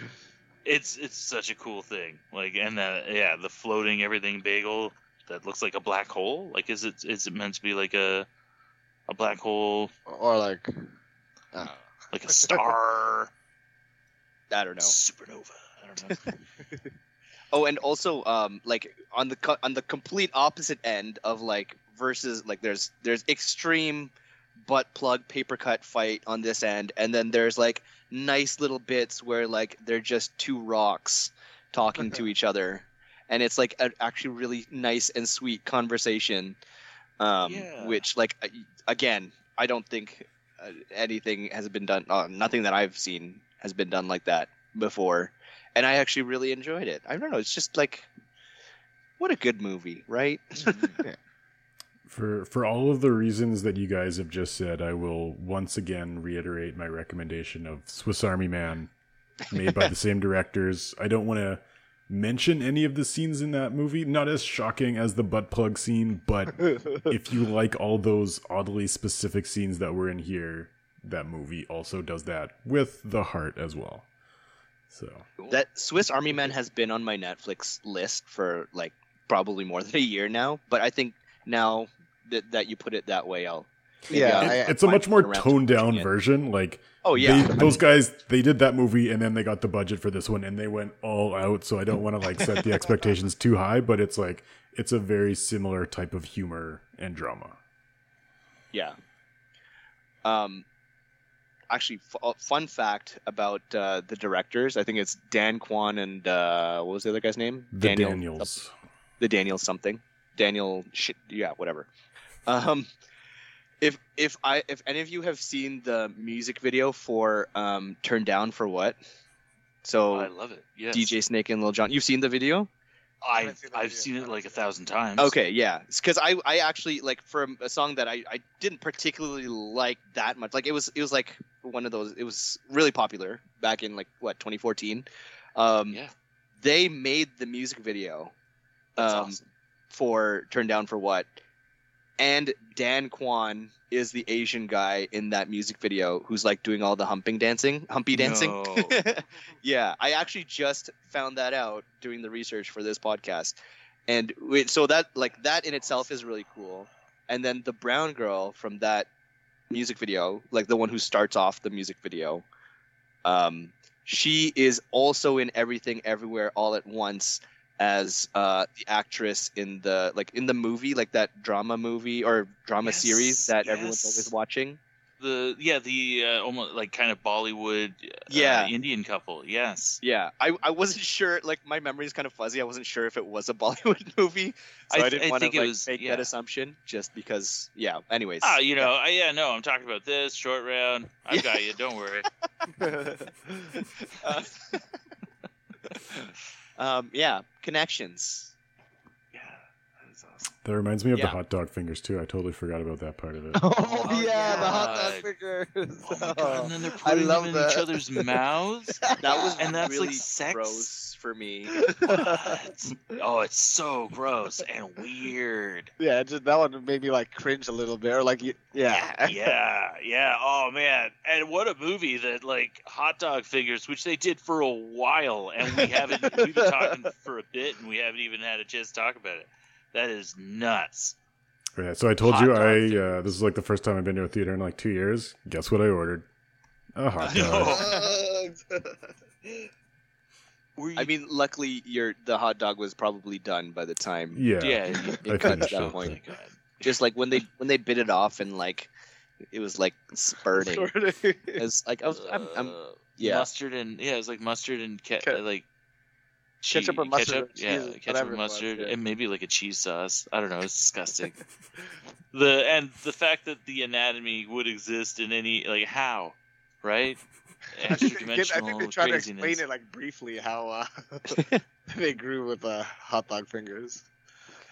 it's it's such a cool thing. Like, and the yeah, the floating everything bagel that looks like a black hole. Like, is it is it meant to be like a a black hole or like uh, like a star? I don't know. Supernova. I don't know. Oh, and also, um, like on the co- on the complete opposite end of like. Versus, like, there's there's extreme butt plug paper cut fight on this end, and then there's like nice little bits where like they're just two rocks talking okay. to each other, and it's like an actually really nice and sweet conversation. Um, yeah. Which, like, again, I don't think anything has been done. Uh, nothing that I've seen has been done like that before, and I actually really enjoyed it. I don't know. It's just like, what a good movie, right? Mm-hmm. For for all of the reasons that you guys have just said, I will once again reiterate my recommendation of Swiss Army Man, made by the same directors. I don't want to mention any of the scenes in that movie. Not as shocking as the butt plug scene, but if you like all those oddly specific scenes that were in here, that movie also does that with the heart as well. So that Swiss Army Man has been on my Netflix list for like probably more than a year now, but I think now... That, that you put it that way, I'll yeah. It, I, it's I a much more toned down it. version. Like, oh yeah, they, those guys they did that movie and then they got the budget for this one and they went all out. So I don't want to like set the expectations too high, but it's like it's a very similar type of humor and drama. Yeah. Um, actually, f- fun fact about uh, the directors. I think it's Dan Kwan and uh, what was the other guy's name? The Daniel, Daniels. Uh, the Daniels something. Daniel shit. Yeah, whatever. Um, if if I if any of you have seen the music video for um, "Turn Down for What," so oh, I love it. Yes. D J Snake and Lil Jon. You've seen the video? I I've, I've seen it like a thousand times. Okay, yeah, because I, I actually like for a song that I, I didn't particularly like that much. Like it was it was like one of those. It was really popular back in like what twenty fourteen. Um, yeah, they made the music video. That's um, awesome. For Turn Down for What, and Dan Kwan is the Asian guy in that music video who's like doing all the humping dancing, humpy dancing. No. Yeah, I actually just found that out doing the research for this podcast, and we, so that like that in itself is really cool. And then the brown girl from that music video, like the one who starts off the music video, um, she is also in Everything Everywhere All at Once. As uh, the actress in the like in the movie, like that drama movie or drama yes, series that yes. everyone's always watching. The yeah, the uh, almost like kind of Bollywood uh, yeah. Indian couple. Yes. Yeah. I, I wasn't sure. Like, my memory is kind of fuzzy. I wasn't sure if it was a Bollywood movie. So I, th- I didn't I want to like, was, make yeah. that assumption just because. Yeah. Anyways. Oh, you know. Yeah. I, yeah. No, I'm talking about this short round. I've got you. Don't worry. uh, um, yeah. Connections. That reminds me of yeah. the hot dog fingers, too. I totally forgot about that part of it. Oh, oh yeah, yeah, the hot dog fingers. Oh, my God. And then they're putting them in that. each other's mouths. That was and that's really like sex. gross for me. What? Oh, it's so gross and weird. Yeah, just, that one made me, like, cringe a little bit. Or like, yeah. Yeah, yeah, yeah. Oh, man. And what a movie that, like, hot dog fingers, which they did for a while, and we haven't, we've been talking for a bit, and we haven't even had a chance to talk about it. That is nuts. Yeah, so I told hot you I uh, this is like the first time I've been to a theater in like two years. Guess what I ordered? A hot dog. I mean, luckily your the hot dog was probably done by the time. Yeah, yeah. It cut at that point. Really Just like when they when they bit it off and like it was like spurting. It's like I was, I'm, I'm yeah mustard and yeah it was like mustard and ca- okay. like. Ketchup or mustard. Ketchup, cheese, yeah, ketchup and mustard, was, yeah. and maybe like a cheese sauce. I don't know. It's disgusting. the And the fact that the anatomy would exist in any, like, how, right? Extra-dimensional I think they tried to explain it, like, briefly how uh, they grew with uh, hot dog fingers.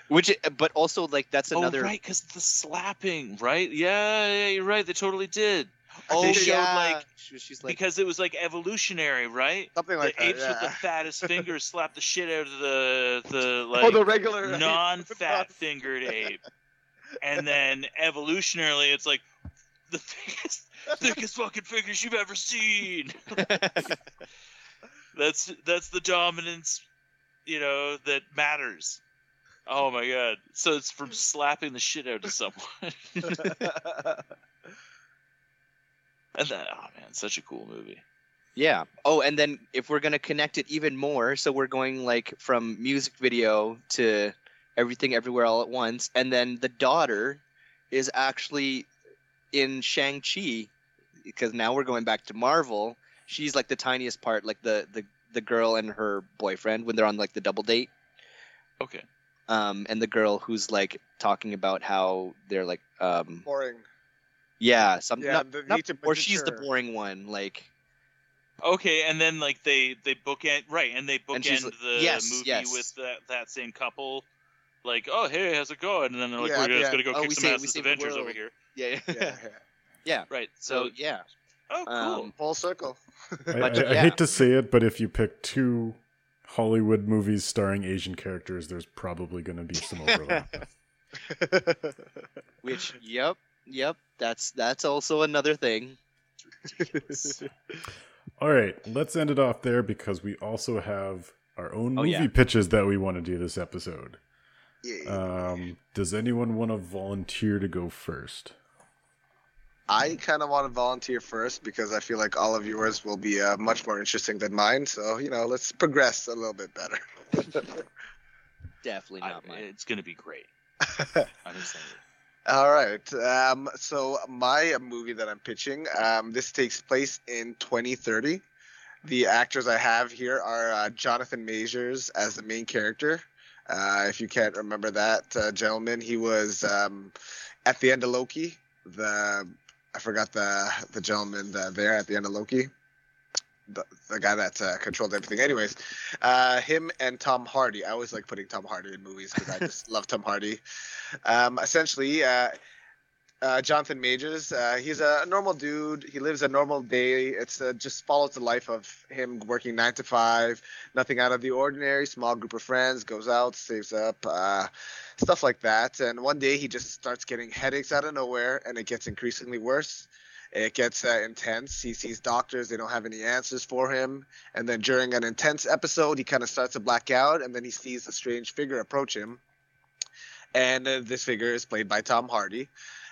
Which, but also, like, that's another... Oh, right, because the slapping, right? Yeah, yeah, you're right. They totally did. Oh, showed yeah. like, She's like because it was like evolutionary, right? Something like the that. The apes yeah. with the fattest fingers slapped the shit out of the the like oh, the regular non-fat fingered ape, and then evolutionarily, it's like the thickest, thickest fucking fingers you've ever seen. that's that's the dominance, you know, that matters. Oh my God! So it's from slapping the shit out of someone. And that, oh man, such a cool movie. Yeah. Oh, and then if we're going to connect it even more, so we're going like from music video to Everything Everywhere All at Once, and then the daughter is actually in Shang-Chi, because now we're going back to Marvel. She's like the tiniest part, like the, the, the girl and her boyfriend when they're on like the double date. Okay. Um, and the girl who's like talking about how they're like um, boring. Yeah, some yeah, not, not, to, or she's sure. the boring one, like. Okay, and then like they they bookend right, and they bookend like, the yes, movie yes. with that, that same couple, like, oh hey, how's it going? And then they're like, yeah, we're yeah. just gonna go oh, kick some ass at Avengers over here. Yeah, yeah, yeah. yeah. Right. So, so yeah. Oh, cool. Um, Full circle. I, I, yeah. I hate to say it, but if you pick two Hollywood movies starring Asian characters, there's probably gonna be some overlap. Which, yep. Yep, that's that's also another thing. All right, let's end it off there because we also have our own movie oh, yeah. pitches that we want to do this episode. Yeah. Um, does anyone want to volunteer to go first? I kind of want to volunteer first because I feel like all of yours will be uh, much more interesting than mine. So, you know, let's progress a little bit better. Definitely not I, mine. It's going to be great. I'm excited. All right. Um, so my movie that I'm pitching, um, this takes place in twenty thirty. The actors I have here are uh, Jonathan Majors as the main character. Uh, if you can't remember that uh, gentleman, he was um, at the end of Loki. The I forgot the the gentleman uh, there at the end of Loki. The, the guy that uh, controlled everything. Anyways, uh, him and Tom Hardy. I always like putting Tom Hardy in movies because I just love Tom Hardy. Um, essentially, uh, uh, Jonathan Majors, uh, he's a normal dude. He lives a normal day. It's uh, just follows the life of him working nine to five, nothing out of the ordinary, small group of friends, goes out, saves up, uh, stuff like that. And one day he just starts getting headaches out of nowhere, and it gets increasingly worse. It gets uh, intense. He sees doctors. They don't have any answers for him. And then during an intense episode, he kind of starts to black out, and then he sees a strange figure approach him. And uh, this figure is played by Tom Hardy.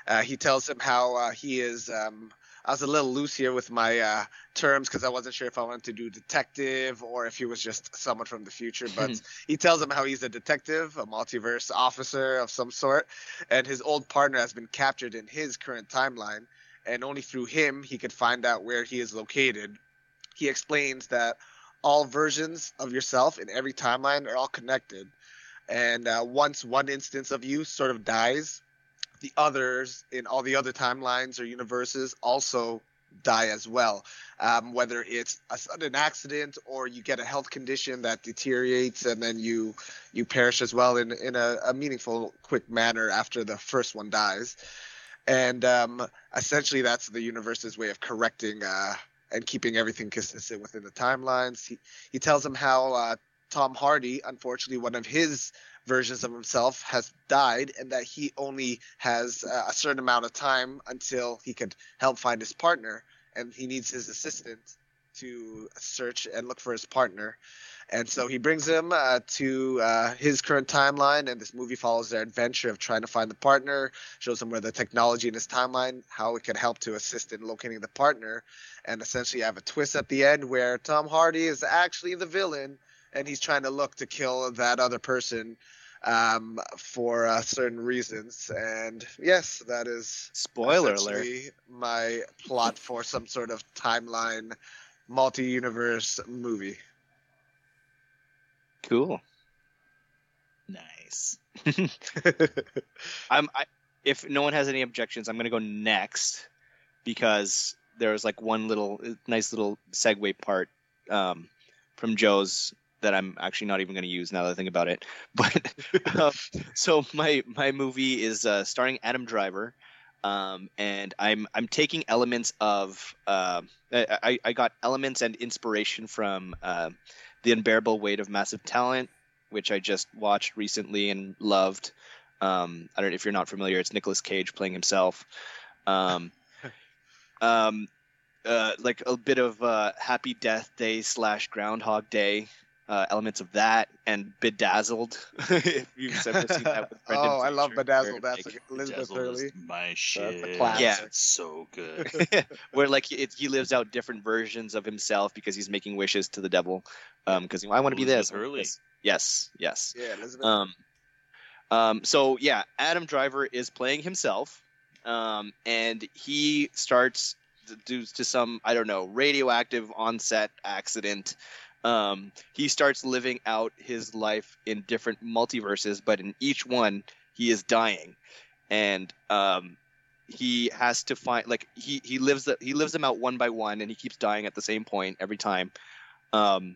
Uh, he tells him how uh, he is um, – I was a little loose here with my uh, terms because I wasn't sure if I wanted to do detective or if he was just someone from the future. But he tells him how he's a detective, a multiverse officer of some sort, and his old partner has been captured in his current timeline. and only through him he could find out where he is located. He explains that all versions of yourself in every timeline are all connected, and uh, once one instance of you sort of dies, the others in all the other timelines or universes also die as well, um, whether it's a sudden accident or you get a health condition that deteriorates and then you you perish as well in, in a, a meaningful, quick manner after the first one dies. And um, essentially that's the universe's way of correcting uh, and keeping everything consistent within the timelines. He, he tells him how uh, Tom Hardy, unfortunately, one of his versions of himself has died, and that he only has uh, a certain amount of time until he could help find his partner, and he needs his assistant to search and look for his partner. And so he brings him uh, to uh, his current timeline, and this movie follows their adventure of trying to find the partner, shows him where the technology in his timeline, how it could help to assist in locating the partner, and essentially have a twist at the end where Tom Hardy is actually the villain, and he's trying to look to kill that other person um for uh, certain reasons. And yes, that is spoiler alert, my plot for some sort of timeline multi-universe movie. Cool. Nice. i'm I, if no one has any objections, I'm gonna go next, because there was like one little nice little segue part um from Joe's that I'm actually not even going to use now that I think about it. But uh, so my my movie is uh, starring Adam Driver, um, and I'm I'm taking elements of uh, I I got elements and inspiration from uh, The Unbearable Weight of Massive Talent, which I just watched recently and loved. Um, I don't know if you're not familiar. It's Nicolas Cage playing himself. Um, um, uh, like a bit of uh, Happy Death Day slash Groundhog Day. Uh, elements of that, and Bedazzled. If you've ever seen that with Brendan oh, Fisher, I love Bedazzled. That's like, Elizabeth Hurley. My shit. That's yeah, it's so good. Where like it, he lives out different versions of himself because he's making wishes to the devil. Um, because I want to be this. Hurley. Yes, yes. Yeah, Elizabeth. Um, um. So yeah, Adam Driver is playing himself. Um, and he starts due to some I don't know radioactive onset accident. Um, he starts living out his life in different multiverses, but in each one he is dying, and um, he has to find like he he lives the, he lives them out one by one, and he keeps dying at the same point every time. Um,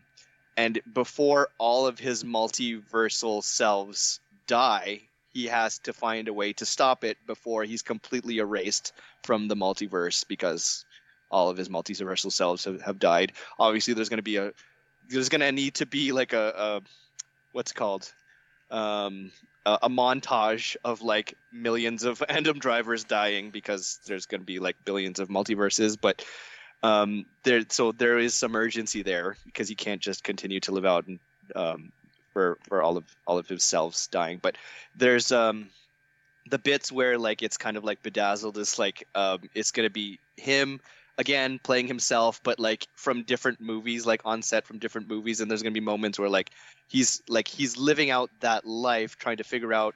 and before all of his multiversal selves die, he has to find a way to stop it before he's completely erased from the multiverse, because all of his multiversal selves have, have died. Obviously, there's going to be a There's going to need to be like a, a what's called um, a, a montage of like millions of Adam Drivers dying, because there's going to be like billions of multiverses. But um, there, so there is some urgency there, because he can't just continue to live out and, um, for for all of all of himself dying. But there's um, the bits where like it's kind of like Bedazzled is like um, it's going to be him. Again, playing himself, but like from different movies, like on set from different movies, and there's gonna be moments where like he's like he's living out that life, trying to figure out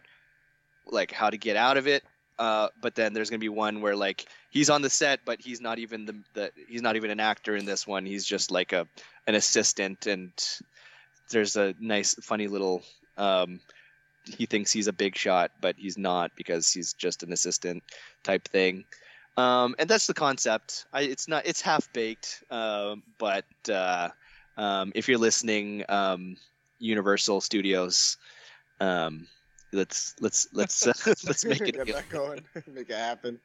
like how to get out of it. Uh, but then there's gonna be one where like he's on the set, but he's not even the, the he's not even an actor in this one. He's just like a an assistant, and there's a nice, funny little. Um, he thinks he's a big shot, but he's not, because he's just an assistant type thing. Um, and that's the concept. I, it's not. It's half baked. Uh, but uh, um, if you're listening, um, Universal Studios, um, let's let's let's uh, let's make it. Get that going. Make it happen.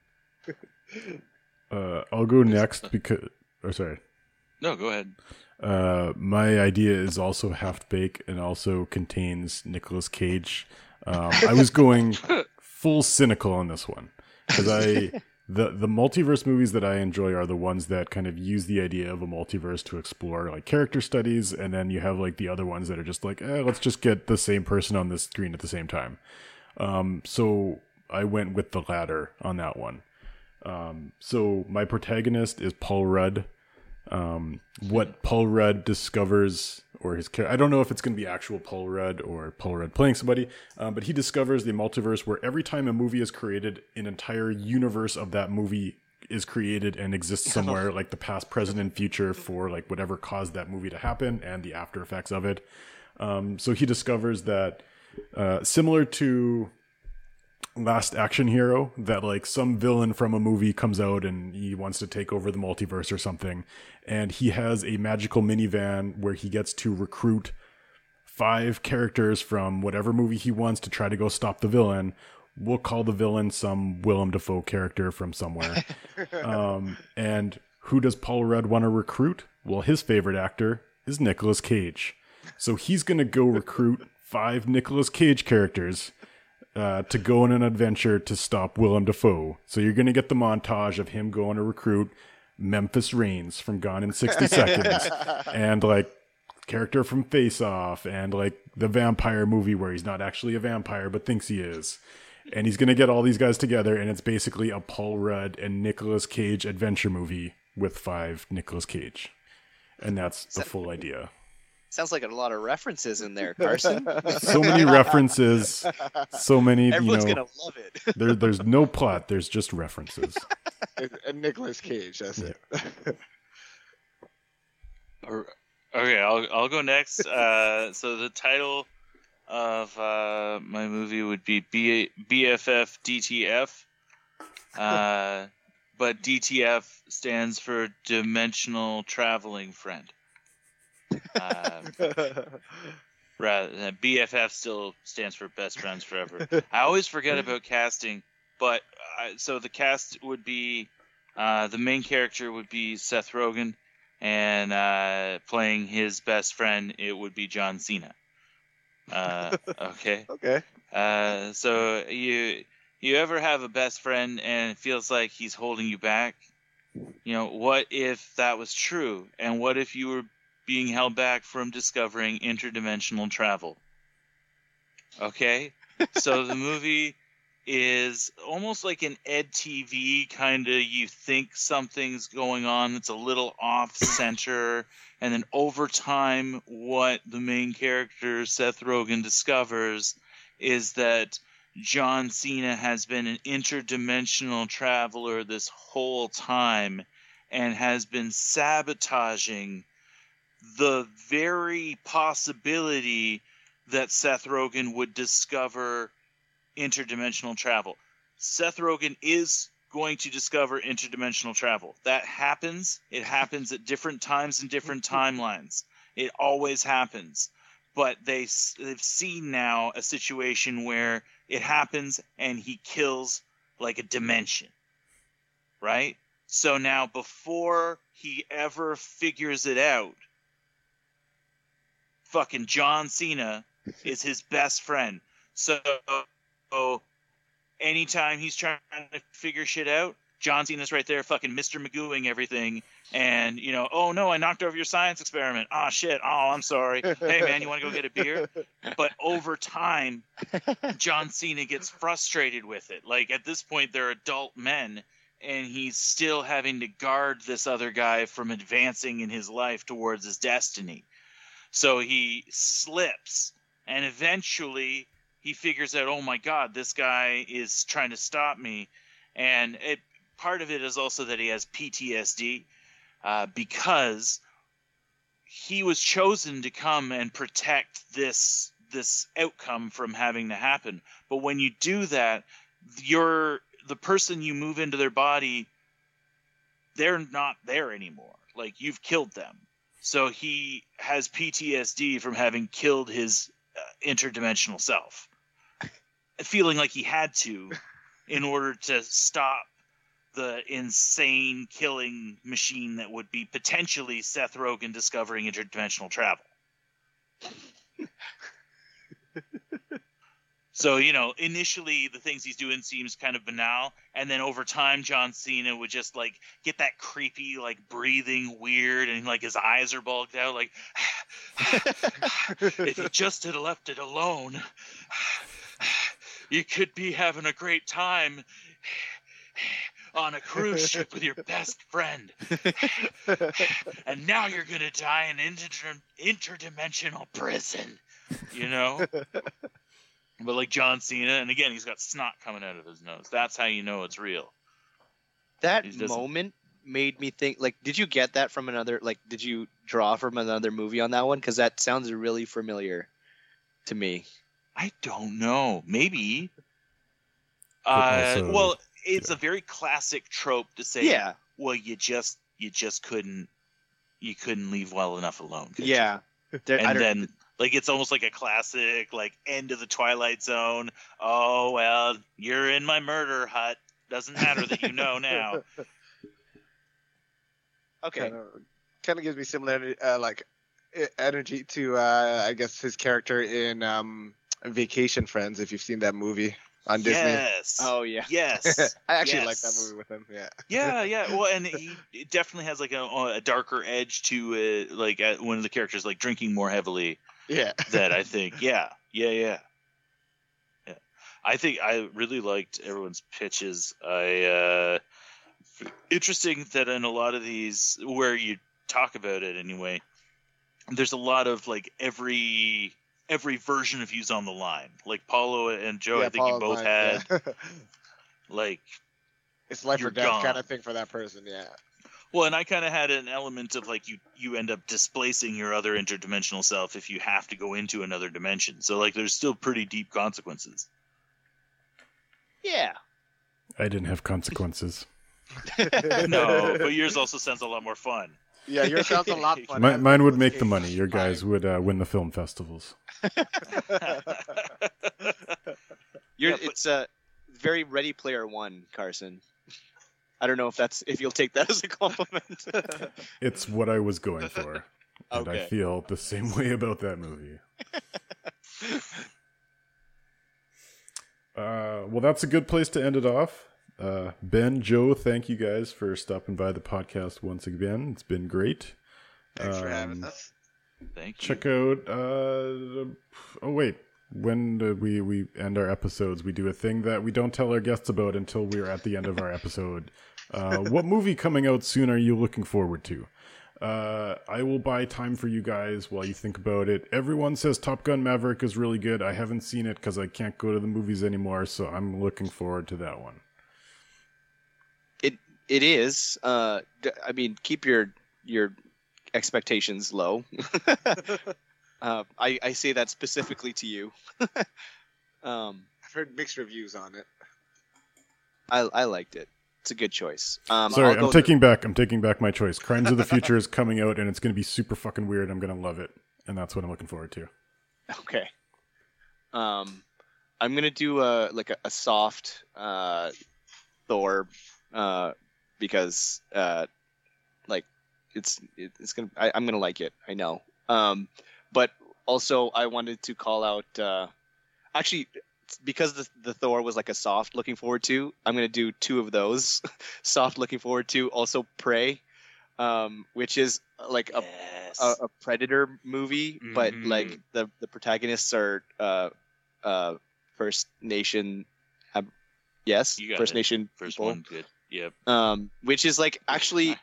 uh, I'll go next because. Oh, sorry. No, go ahead. Uh, my idea is also half baked and also contains Nicolas Cage. Um, I was going full cynical on this one, because I. The the multiverse movies that I enjoy are the ones that kind of use the idea of a multiverse to explore like character studies, and then you have like the other ones that are just like, eh, let's just get the same person on the screen at the same time. Um, so I went with the latter on that one. Um, so my protagonist is Paul Rudd. Um, what Paul Rudd discovers, or his character, I don't know if it's going to be actual Paul Rudd or Paul Rudd playing somebody, um, but he discovers the multiverse, where every time a movie is created, an entire universe of that movie is created and exists somewhere, like the past, present, and future for like whatever caused that movie to happen and the after effects of it. Um, so he discovers that uh, similar to Last Action Hero, that like some villain from a movie comes out and he wants to take over the multiverse or something. And he has a magical minivan where he gets to recruit five characters from whatever movie he wants to try to go stop the villain. We'll call the villain some Willem Dafoe character from somewhere. um, and who does Paul Rudd want to recruit? Well, his favorite actor is Nicolas Cage. So he's going to go recruit five Nicolas Cage characters uh, to go on an adventure to stop Willem Dafoe. So you're going to get the montage of him going to recruit Memphis Reigns from Gone in sixty seconds and like character from Face Off and like the vampire movie where he's not actually a vampire but thinks he is. And he's going to get all these guys together, and it's basically a Paul Rudd and Nicolas Cage adventure movie with five Nicolas Cage. And that's the so, full idea. Sounds like a lot of references in there, Carson. So many references. So many, Everyone's you know. Everyone's going to love it. there, there's no plot. There's just references. And Nicolas Cage, that's yeah. it. Okay, I'll, I'll go next. Uh, so the title of uh, my movie would be B- BFF DTF, uh, but D T F stands for Dimensional Traveling Friend. Uh, rather than B F F still stands for Best Friends Forever. I always forget about casting, but I, so the cast would be uh, the main character would be Seth Rogen, and uh, playing his best friend it would be John Cena. Uh, okay. Okay. Uh, so you you ever have a best friend and it feels like he's holding you back? You know, what if that was true? And what if you were being held back from discovering interdimensional travel? Okay. So the movie is almost like an Ed T V kind of, you think something's going on that's a little off center, and then over time what the main character Seth Rogen discovers is that John Cena has been an interdimensional traveler this whole time and has been sabotaging the very possibility that Seth Rogen would discover interdimensional travel. Seth Rogen is going to discover interdimensional travel. That happens. It happens at different times and different timelines. It always happens. But they, they've seen now a situation where it happens and he kills like a dimension. Right? So now before he ever figures it out, fucking John Cena is his best friend. So So anytime he's trying to figure shit out, John Cena's right there fucking Mister Magooing everything. And, you know, oh, no, I knocked over your science experiment. Oh, shit. Oh, I'm sorry. Hey, man, you want to go get a beer? But over time, John Cena gets frustrated with it. Like, at this point, they're adult men, and he's still having to guard this other guy from advancing in his life towards his destiny. So he slips, and eventually he figures out, oh my God, this guy is trying to stop me. And it, part of it is also that he has P T S D uh, because he was chosen to come and protect this this outcome from having to happen. But when you do that, you're, the person you move into their body, they're not there anymore. Like, you've killed them. So he has P T S D from having killed his uh, interdimensional self, feeling like he had to in order to stop the insane killing machine that would be potentially Seth Rogen discovering interdimensional travel. So, you know, initially the things he's doing seems kind of banal, and then over time John Cena would just like get that creepy like breathing weird, and like his eyes are bulged out like if you just had left it alone you could be having a great time on a cruise ship with your best friend. And now you're going to die in an inter- interdimensional prison, you know? But like John Cena, and again, he's got snot coming out of his nose. That's how you know it's real. That moment made me think, like, did you get that from another, like, did you draw from another movie on that one? Because that sounds really familiar to me. I don't know. Maybe. Uh, also, well, it's yeah. a very classic trope to say, yeah. well, you just you just couldn't you couldn't leave well enough alone. Yeah. There, and then, like, it's almost like a classic, like, end of the Twilight Zone. Oh, well, you're in my murder hut. Doesn't matter that you know now. Okay. Kind of, kind of gives me similar, uh, like, energy to, uh, I guess, his character in um, Vacation Friends, if you've seen that movie on Disney. Yes. Oh, yeah. Yes. I actually yes. like that movie with him, yeah. Yeah, yeah. Well, and he it definitely has, like, a, a darker edge to, uh, like, uh, one of the characters, like, drinking more heavily. Yeah. That I think, yeah. Yeah, yeah. Yeah. I think I really liked everyone's pitches. I, uh... Interesting that in a lot of these, where you talk about it anyway, there's a lot of like every every version of you's on the line. Like Paulo and Joe, yeah, I think Paul you both mine, had yeah. like it's life or death gone. Kind of thing for that person, yeah. Well, and I kind of had an element of like you you end up displacing your other interdimensional self if you have to go into another dimension. So like there's still pretty deep consequences. Yeah. I didn't have consequences. No, but yours also sounds a lot more fun. Yeah, yours sounds a lot fun. mine, mine would make the money. Your guys would uh, win the film festivals. You're, it's a uh, very Ready Player One, Carson. I don't know if that's if you'll take that as a compliment. It's what I was going for, and okay. I feel the same way about that movie. Uh, well, that's a good place to end it off. Uh, Ben, Joe, thank you guys for stopping by the podcast once again. It's been great. Thanks um, for having us. Thank you. Check out. Uh, oh wait, when do we we end our episodes, we do a thing that we don't tell our guests about until we are at the end of our episode. Uh, what movie coming out soon are you looking forward to? Uh, I will buy time for you guys while you think about it. Everyone says Top Gun Maverick is really good. I haven't seen it because I can't go to the movies anymore, so I'm looking forward to that one. It is. Uh, I mean, keep your your expectations low. uh, I, I say that specifically to you. um, I've heard mixed reviews on it. I I liked it. It's a good choice. Um, Sorry, I'm taking to... back. I'm taking back my choice. Crimes of the Future is coming out, and it's going to be super fucking weird. I'm going to love it, and that's what I'm looking forward to. Okay. Um, I'm going to do a like a, a soft uh, Thor. Uh. Because, uh, like, it's it, it's gonna I, I'm gonna like it. I know. Um, but also I wanted to call out. Uh, actually, because the the Thor was like a soft looking forward to. I'm gonna do two of those soft looking forward to. Also, Prey, um, which is like a yes. a, a Predator movie, mm-hmm. but like the the protagonists are uh uh First Nation. Ab- yes, First it. Nation First people. One did. Yep. Um, which is like actually.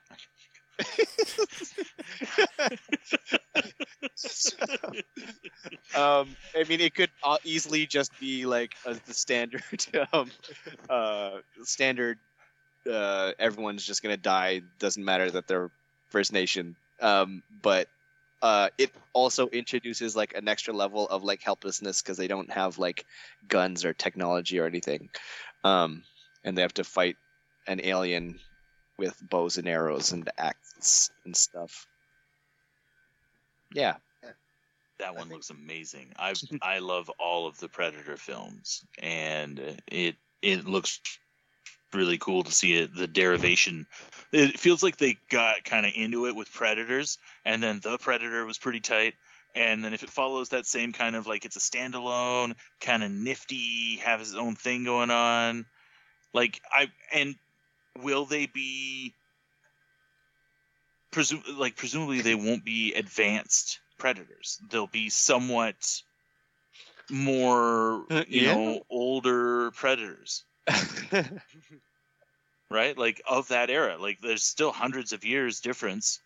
um, I mean, it could easily just be like a, the standard, um, uh, standard. Uh, everyone's just gonna die. Doesn't matter that they're First Nation. Um, but uh, it also introduces like an extra level of like helplessness because they don't have like guns or technology or anything, um, and they have to fight an alien with bows and arrows and axes and stuff. Yeah. That one looks amazing. I I love all of the Predator films, and it it looks really cool to see it, the derivation. It feels like they got kind of into it with Predators, and then The Predator was pretty tight. And then if it follows that same kind of like it's a standalone, kind of nifty, have his own thing going on. Like I and. Will they be presume like presumably they won't be advanced predators. They'll be somewhat more you yeah. know older predators. Right? Like of that era. Like there's still hundreds of years difference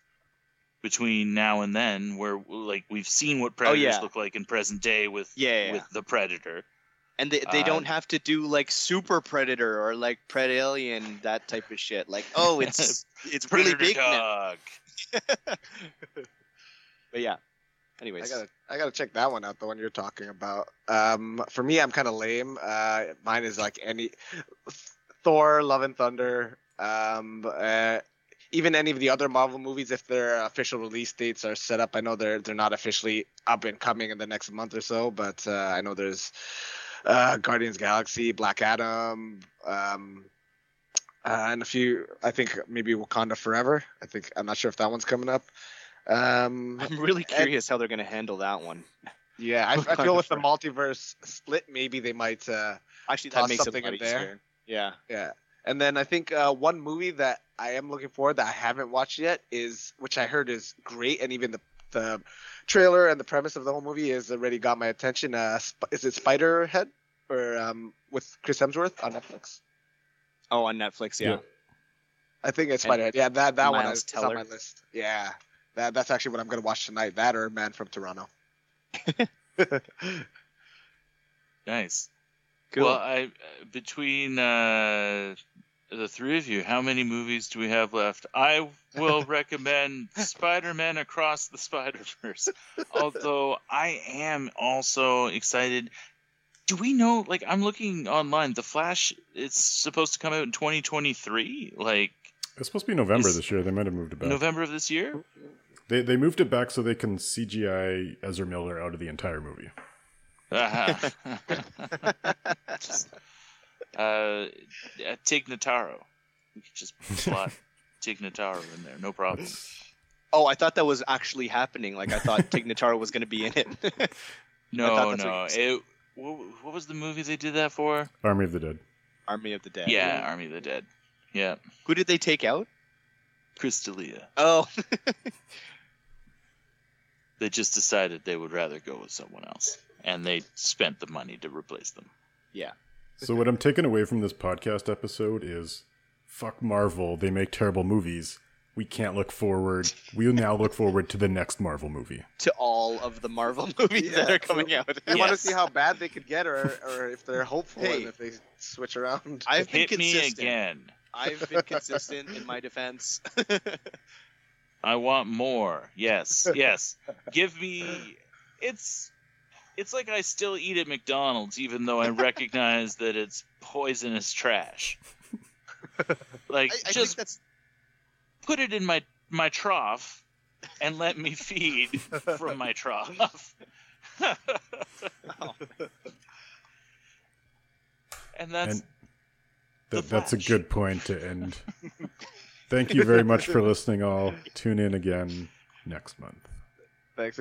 between now and then where like we've seen what predators oh, yeah. look like in present day with yeah, yeah. with the predator. And they, they uh, don't have to do like Super Predator or like Predalien, that type of shit. Like, oh, it's it's really big dog. Now. But yeah. Anyways, I gotta I gotta check that one out. The one you're talking about. Um, for me, I'm kind of lame. Uh, mine is like any Thor, Love and Thunder. Um, uh, even any of the other Marvel movies, if their official release dates are set up. I know they're they're not officially up and coming in the next month or so, but uh, I know there's. Uh, Guardians of the Galaxy, Black Adam, um, uh, and a few. I think maybe Wakanda Forever. I think I'm not sure if that one's coming up. Um, I'm really curious and, how they're going to handle that one. Yeah, I, I feel with the multiverse split, maybe they might uh, actually that toss makes something in there. Easier. Yeah, yeah. And then I think uh, one movie that I am looking forward that I haven't watched yet is, which I heard is great, and even the the. trailer and the premise of the whole movie is already got my attention. Uh, sp- is it Spiderhead or um, with Chris Hemsworth on Netflix? Oh, on Netflix, yeah. yeah. I think it's Spiderhead. And yeah, that that Miles one is Teller. On my list. Yeah, that that's actually what I'm gonna watch tonight. That or Man from Toronto. Nice. Cool. Well, I between uh, the three of you, how many movies do we have left? I. will recommend Spider-Man Across the Spider-Verse. Although I am also excited. Do we know, like, I'm looking online, The Flash, it's supposed to come out in twenty twenty-three? Like, it's supposed to be November this year. They might have moved it back. November of this year? They they moved it back so they can C G I Ezra Miller out of the entire movie. Uh-huh. Just, uh, take Notaro. We could just plot. Tig Notaro in there, no problem. Oh, I thought that was actually happening. Like, I thought Tig Notaro was going to be in it. no, no. What, it, what, what was the movie they did that for? Army of the Dead. Army of the Dead. Yeah, yeah. Army of the Dead. Yeah. Who did they take out? Chris D'Elia. Oh. They just decided they would rather go with someone else, and they spent the money to replace them. Yeah. So what I'm taking away from this podcast episode is... fuck Marvel, they make terrible movies. We can't look forward. We now look forward to the next Marvel movie. To all of the Marvel movies yeah, that are coming so out. We yes. want to see how bad they could get or, or if they're hopeful hey, and if they switch around. I've been Hit consistent. me again. I've been consistent in my defense. I want more. Yes, yes. Give me... It's it's like I still eat at McDonald's even though I recognize that it's poisonous trash. Like, I, I just that's... put it in my, my trough and let me feed from my trough. Oh. And that's and th- that's a good point to end. Thank you very much for listening all. Tune in again next month.